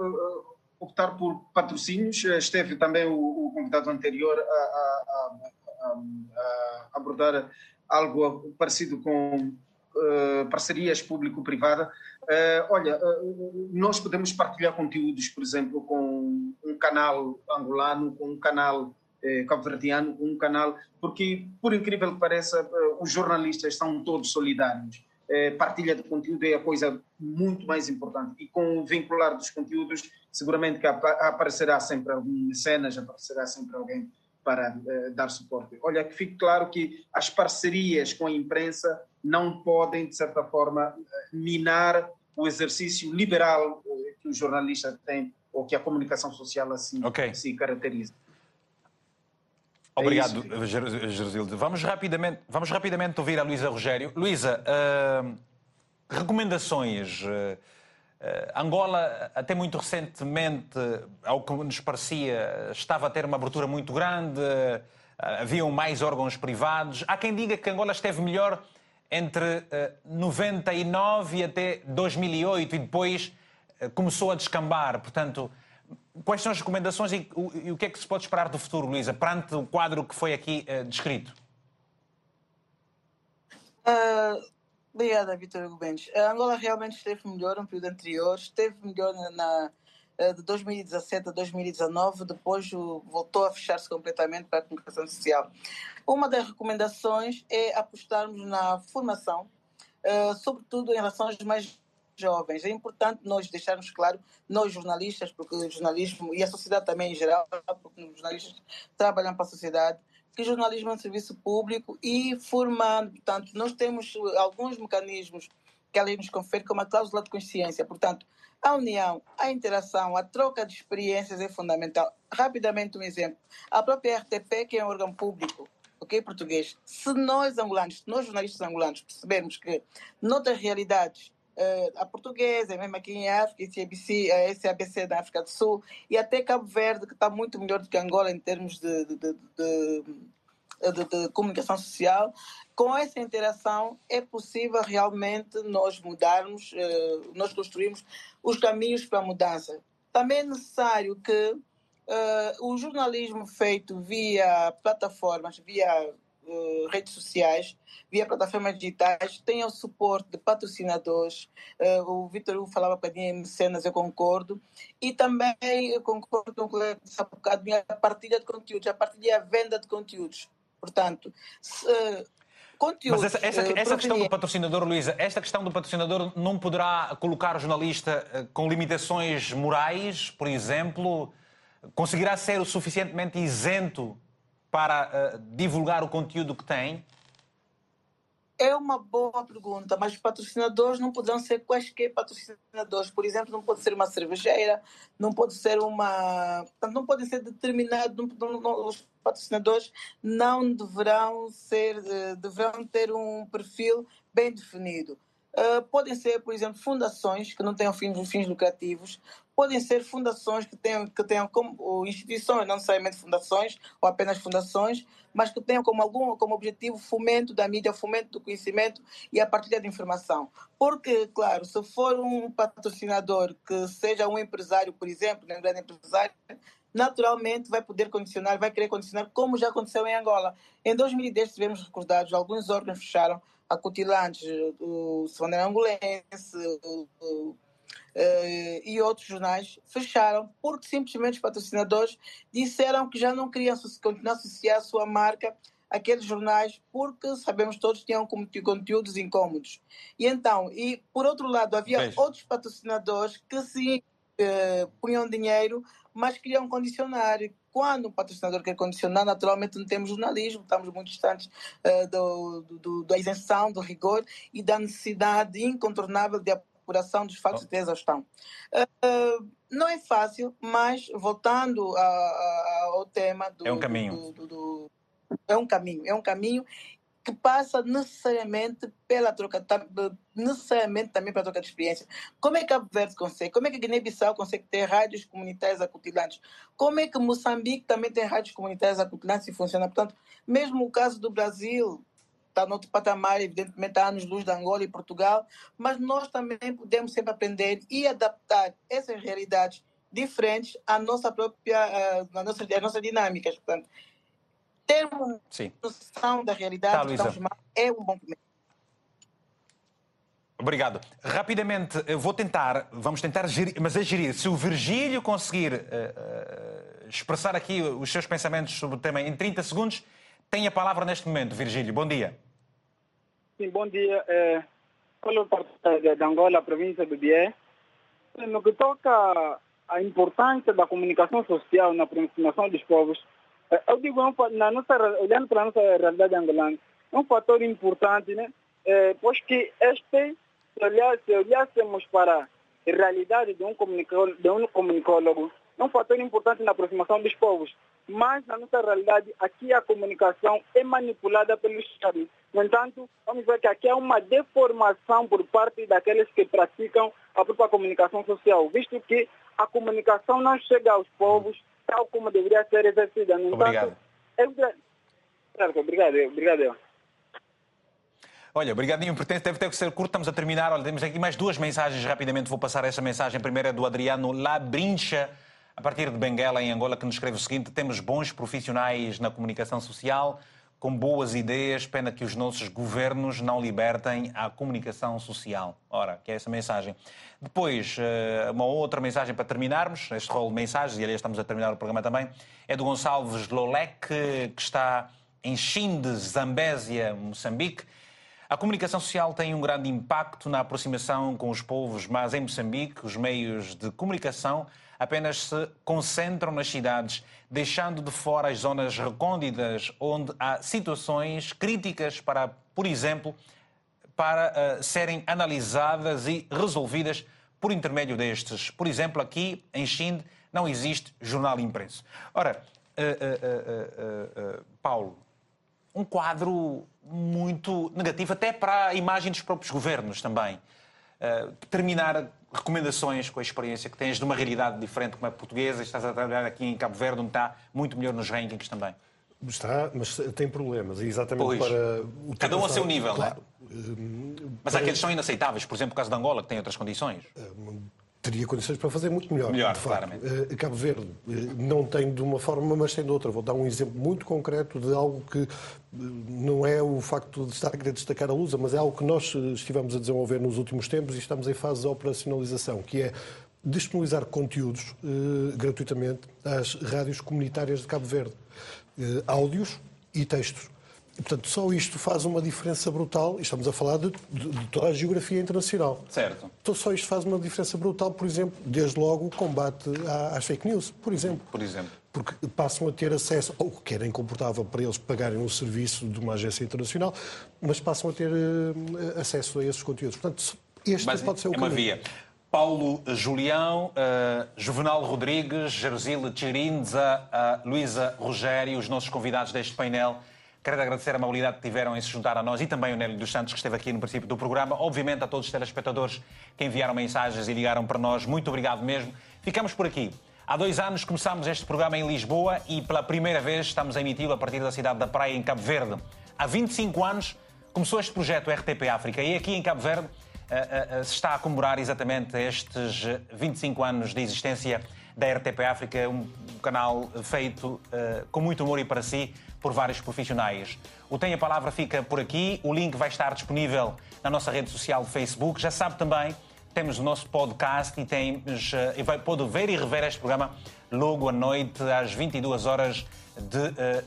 optar por patrocínios. Esteve também o, o convidado anterior a, a, a, a abordar algo parecido com uh, parcerias público-privada. Uh, olha, uh, nós podemos partilhar conteúdos, por exemplo, com um canal angolano, com um canal cabo-verdiano, um canal, porque, por incrível que pareça, os jornalistas são todos solidários. Partilha de conteúdo é a coisa muito mais importante. E com o vincular dos conteúdos, seguramente que aparecerá sempre algum mecenas, aparecerá sempre alguém para dar suporte. Olha, que fique claro que as parcerias com a imprensa não podem, de certa forma, minar o exercício liberal que os jornalistas têm ou que a comunicação social assim okay. se caracteriza. Obrigado, é Gersilde. Vamos rapidamente, vamos rapidamente ouvir a Luísa Rogério. Luísa, uh, recomendações. Uh, Angola, até muito recentemente, ao que nos parecia, estava a ter uma abertura muito grande, uh, haviam mais órgãos privados. Há quem diga que Angola esteve melhor entre noventa e nove e até dois mil e oito e depois uh, começou a descambar, portanto... Quais são as recomendações e o, e o que é que se pode esperar do futuro, Luísa, perante o quadro que foi aqui uh, descrito? Uh, obrigada, Vítor Gomes. A Angola realmente esteve melhor no período anterior, esteve melhor na, na, de dois mil e dezassete a dois mil e dezanove, depois voltou a fechar-se completamente para a comunicação social. Uma das recomendações é apostarmos na formação, uh, sobretudo em relação aos mais jovens. É importante nós deixarmos claro, nós jornalistas, porque o jornalismo e a sociedade também em geral, porque os jornalistas trabalham para a sociedade, que o jornalismo é um serviço público e formando, portanto, nós temos alguns mecanismos que a lei nos confere como a cláusula de consciência, portanto, a união, a interação, a troca de experiências é fundamental. Rapidamente um exemplo, a própria R T P, que é um órgão público, ok, português, se nós angolanos, se nós jornalistas angolanos percebermos que noutras realidades Uh, a portuguesa, mesmo aqui em África, esse A B C da África do Sul, e até Cabo Verde, que está muito melhor do que Angola em termos de, de, de, de, de, de comunicação social, com essa interação é possível realmente nós mudarmos, uh, nós construirmos os caminhos para a mudança. Também é necessário que uh, o jornalismo feito via plataformas, via... Uh, redes sociais, via plataformas digitais, tenham suporte de patrocinadores. Uh, o Vítor Hugo falava um bocadinho em mecenas, eu concordo. E também eu concordo com o colega que disse há bocado, a partilha de conteúdos, a partilha e a venda de conteúdos. Portanto, se, uh, conteúdos... Mas essa, essa, essa uh, questão provenir... do patrocinador, Luísa, esta questão do patrocinador não poderá colocar o jornalista com limitações morais, por exemplo? Conseguirá ser o suficientemente isento para uh, divulgar o conteúdo que tem? É uma boa pergunta, mas patrocinadores não poderão ser quaisquer patrocinadores. Por exemplo, não pode ser uma cervejeira, não pode ser uma... Portanto, não podem ser determinados... Não, não, não, os patrocinadores não deverão ser... Deverão ter um perfil bem definido. Uh, podem ser, por exemplo, fundações que não tenham fins, fins lucrativos, podem ser fundações que tenham, que tenham como instituições, não necessariamente fundações ou apenas fundações, mas que tenham como, algum, como objetivo o fomento da mídia, o fomento do conhecimento e a partilha de informação. Porque, claro, se for um patrocinador que seja um empresário, por exemplo, um grande empresário, naturalmente vai poder condicionar, vai querer condicionar, como já aconteceu em Angola. Em dois mil e dez tivemos recordados, alguns órgãos fecharam, acutilantes, o Semana Angolense o, o, eh, e outros jornais fecharam porque simplesmente os patrocinadores disseram que já não queriam continuar a associar a sua marca àqueles jornais porque, sabemos todos, tinham conteúdos incômodos. E então, e por outro lado, havia Beijo. outros patrocinadores que se eh, punham dinheiro, mas queriam condicionar. Quando o patrocinador quer condicionar, naturalmente não temos jornalismo, estamos muito distantes uh, do, do, da isenção, do rigor e da necessidade incontornável de apuração dos factos oh. de exaustão. Uh, não é fácil, mas voltando a, a, ao tema... Do, é um caminho. Do, do, do, do, é um caminho, é um caminho que passa necessariamente pela troca, necessariamente também pela troca de experiência. Como é que Cabo Verde consegue? Como é que Guiné-Bissau consegue ter rádios comunitárias acutilantes? Como é que Moçambique também tem rádios comunitárias acutilantes e funciona? Portanto, mesmo o caso do Brasil, está noutro patamar, evidentemente há anos-luz de Angola e Portugal, mas nós também podemos sempre aprender e adaptar essas realidades diferentes à nossa própria, às nossas, às nossas dinâmicas, portanto. Ter uma noção da realidade tá, é um bom momento. Obrigado. Rapidamente, eu vou tentar, vamos tentar gerir, mas é gerir. Se o Virgílio conseguir uh, uh, expressar aqui os seus pensamentos sobre o tema em trinta segundos, tem a palavra neste momento. Virgílio, bom dia. Sim, bom dia. É, pelo partido de Angola, província do Bié, no que toca à importância da comunicação social na aproximação dos povos, eu digo, na nossa, olhando para a nossa realidade angolana, é um fator importante, né? É, pois que este, se, olhar, se olhássemos para a realidade de um, de um comunicólogo, é um fator importante na aproximação dos povos. Mas, na nossa realidade, aqui a comunicação é manipulada pelos Estados. No entanto, vamos ver que aqui há uma deformação por parte daqueles que praticam a própria comunicação social, visto que a comunicação não chega aos povos, tal como deveria ser exercida. No obrigado. Entanto, é... Obrigado. Obrigado. Olha, obrigadinho, portanto, deve ter que ser curto, estamos a terminar. Olha, temos aqui mais duas mensagens, rapidamente vou passar essa mensagem. A primeira é do Adriano Labrincha, a partir de Benguela, em Angola, que nos escreve o seguinte: temos bons profissionais na comunicação social, com boas ideias, pena que os nossos governos não libertem a comunicação social. Ora, que é essa mensagem. Depois, uma outra mensagem para terminarmos, este rol de mensagens, e aliás estamos a terminar o programa também, é do Gonçalves Lolek, que está em Xinde, Zambésia, Moçambique. A comunicação social tem um grande impacto na aproximação com os povos, mas em Moçambique os meios de comunicação apenas se concentram nas cidades, deixando de fora as zonas recônditas onde há situações críticas para, por exemplo, para uh, serem analisadas e resolvidas por intermédio destes. Por exemplo, aqui em Xinde não existe jornal impresso. Ora, uh, uh, uh, uh, uh, Paulo, um quadro muito negativo até para a imagem dos próprios governos também. Uh, terminar recomendações com a experiência que tens de uma realidade diferente como a portuguesa, estás a trabalhar aqui em Cabo Verde, onde está muito melhor nos rankings também. Está, mas tem problemas, e exatamente pois. para... O Cada um a seu nível, claro. Né? Mas para... há aqueles que são inaceitáveis, por exemplo, o caso da Angola, que tem outras condições. Uh, teria condições para fazer muito melhor. Melhor, claramente. Uh, Cabo Verde uh, não tem de uma forma, mas tem de outra. Vou dar um exemplo muito concreto de algo que... não é o facto de estar a querer destacar a Lusa, mas é algo que nós estivemos a desenvolver nos últimos tempos e estamos em fase de operacionalização, que é disponibilizar conteúdos eh, gratuitamente às rádios comunitárias de Cabo Verde. Eh, áudios e textos. E, portanto, só isto faz uma diferença brutal, e estamos a falar de, de, de toda a geografia internacional. Certo. Então, só isto faz uma diferença brutal, por exemplo, desde logo o combate à, às fake news, por exemplo. Por exemplo. Porque passam a ter acesso, ou que era incomportável para eles pagarem um serviço de uma agência internacional, mas passam a ter uh, acesso a esses conteúdos. Portanto, este mas pode ser o é caminho. Uma via. Paulo Julião, uh, Juvenal Rodrigues, Gersilde Chirindza, uh, Luísa Rogério, os nossos convidados deste painel. Quero agradecer a amabilidade que tiveram em se juntar a nós e também o Nélio dos Santos, que esteve aqui no princípio do programa. Obviamente, a todos os telespectadores que enviaram mensagens e ligaram para nós. Muito obrigado mesmo. Ficamos por aqui. Há dois anos começámos este programa em Lisboa e pela primeira vez estamos a emiti-lo a partir da cidade da Praia, em Cabo Verde. Há vinte e cinco anos começou este projeto R T P África e aqui em Cabo Verde uh, uh, se está a comemorar exatamente estes vinte e cinco anos de existência da R T P África, um canal feito uh, com muito humor e para si por vários profissionais. O Tem a Palavra fica por aqui, o link vai estar disponível na nossa rede social de Facebook, já sabe também. Temos o nosso podcast e, temos, e vai, pode ver e rever este programa logo à noite, às vinte e duas horas de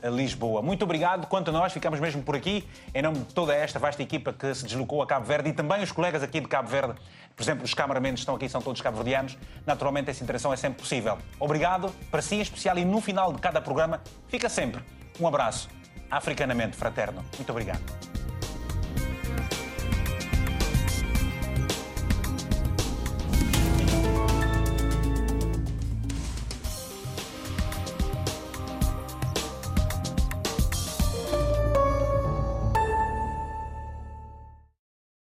uh, Lisboa. Muito obrigado. Quanto a nós, ficamos mesmo por aqui. Em nome de toda esta vasta equipa que se deslocou a Cabo Verde e também os colegas aqui de Cabo Verde, por exemplo, os cameramen que estão aqui, são todos cabo-verdianos. Naturalmente, essa interação é sempre possível. Obrigado. Para si, em especial, e no final de cada programa, fica sempre um abraço africanamente fraterno. Muito obrigado.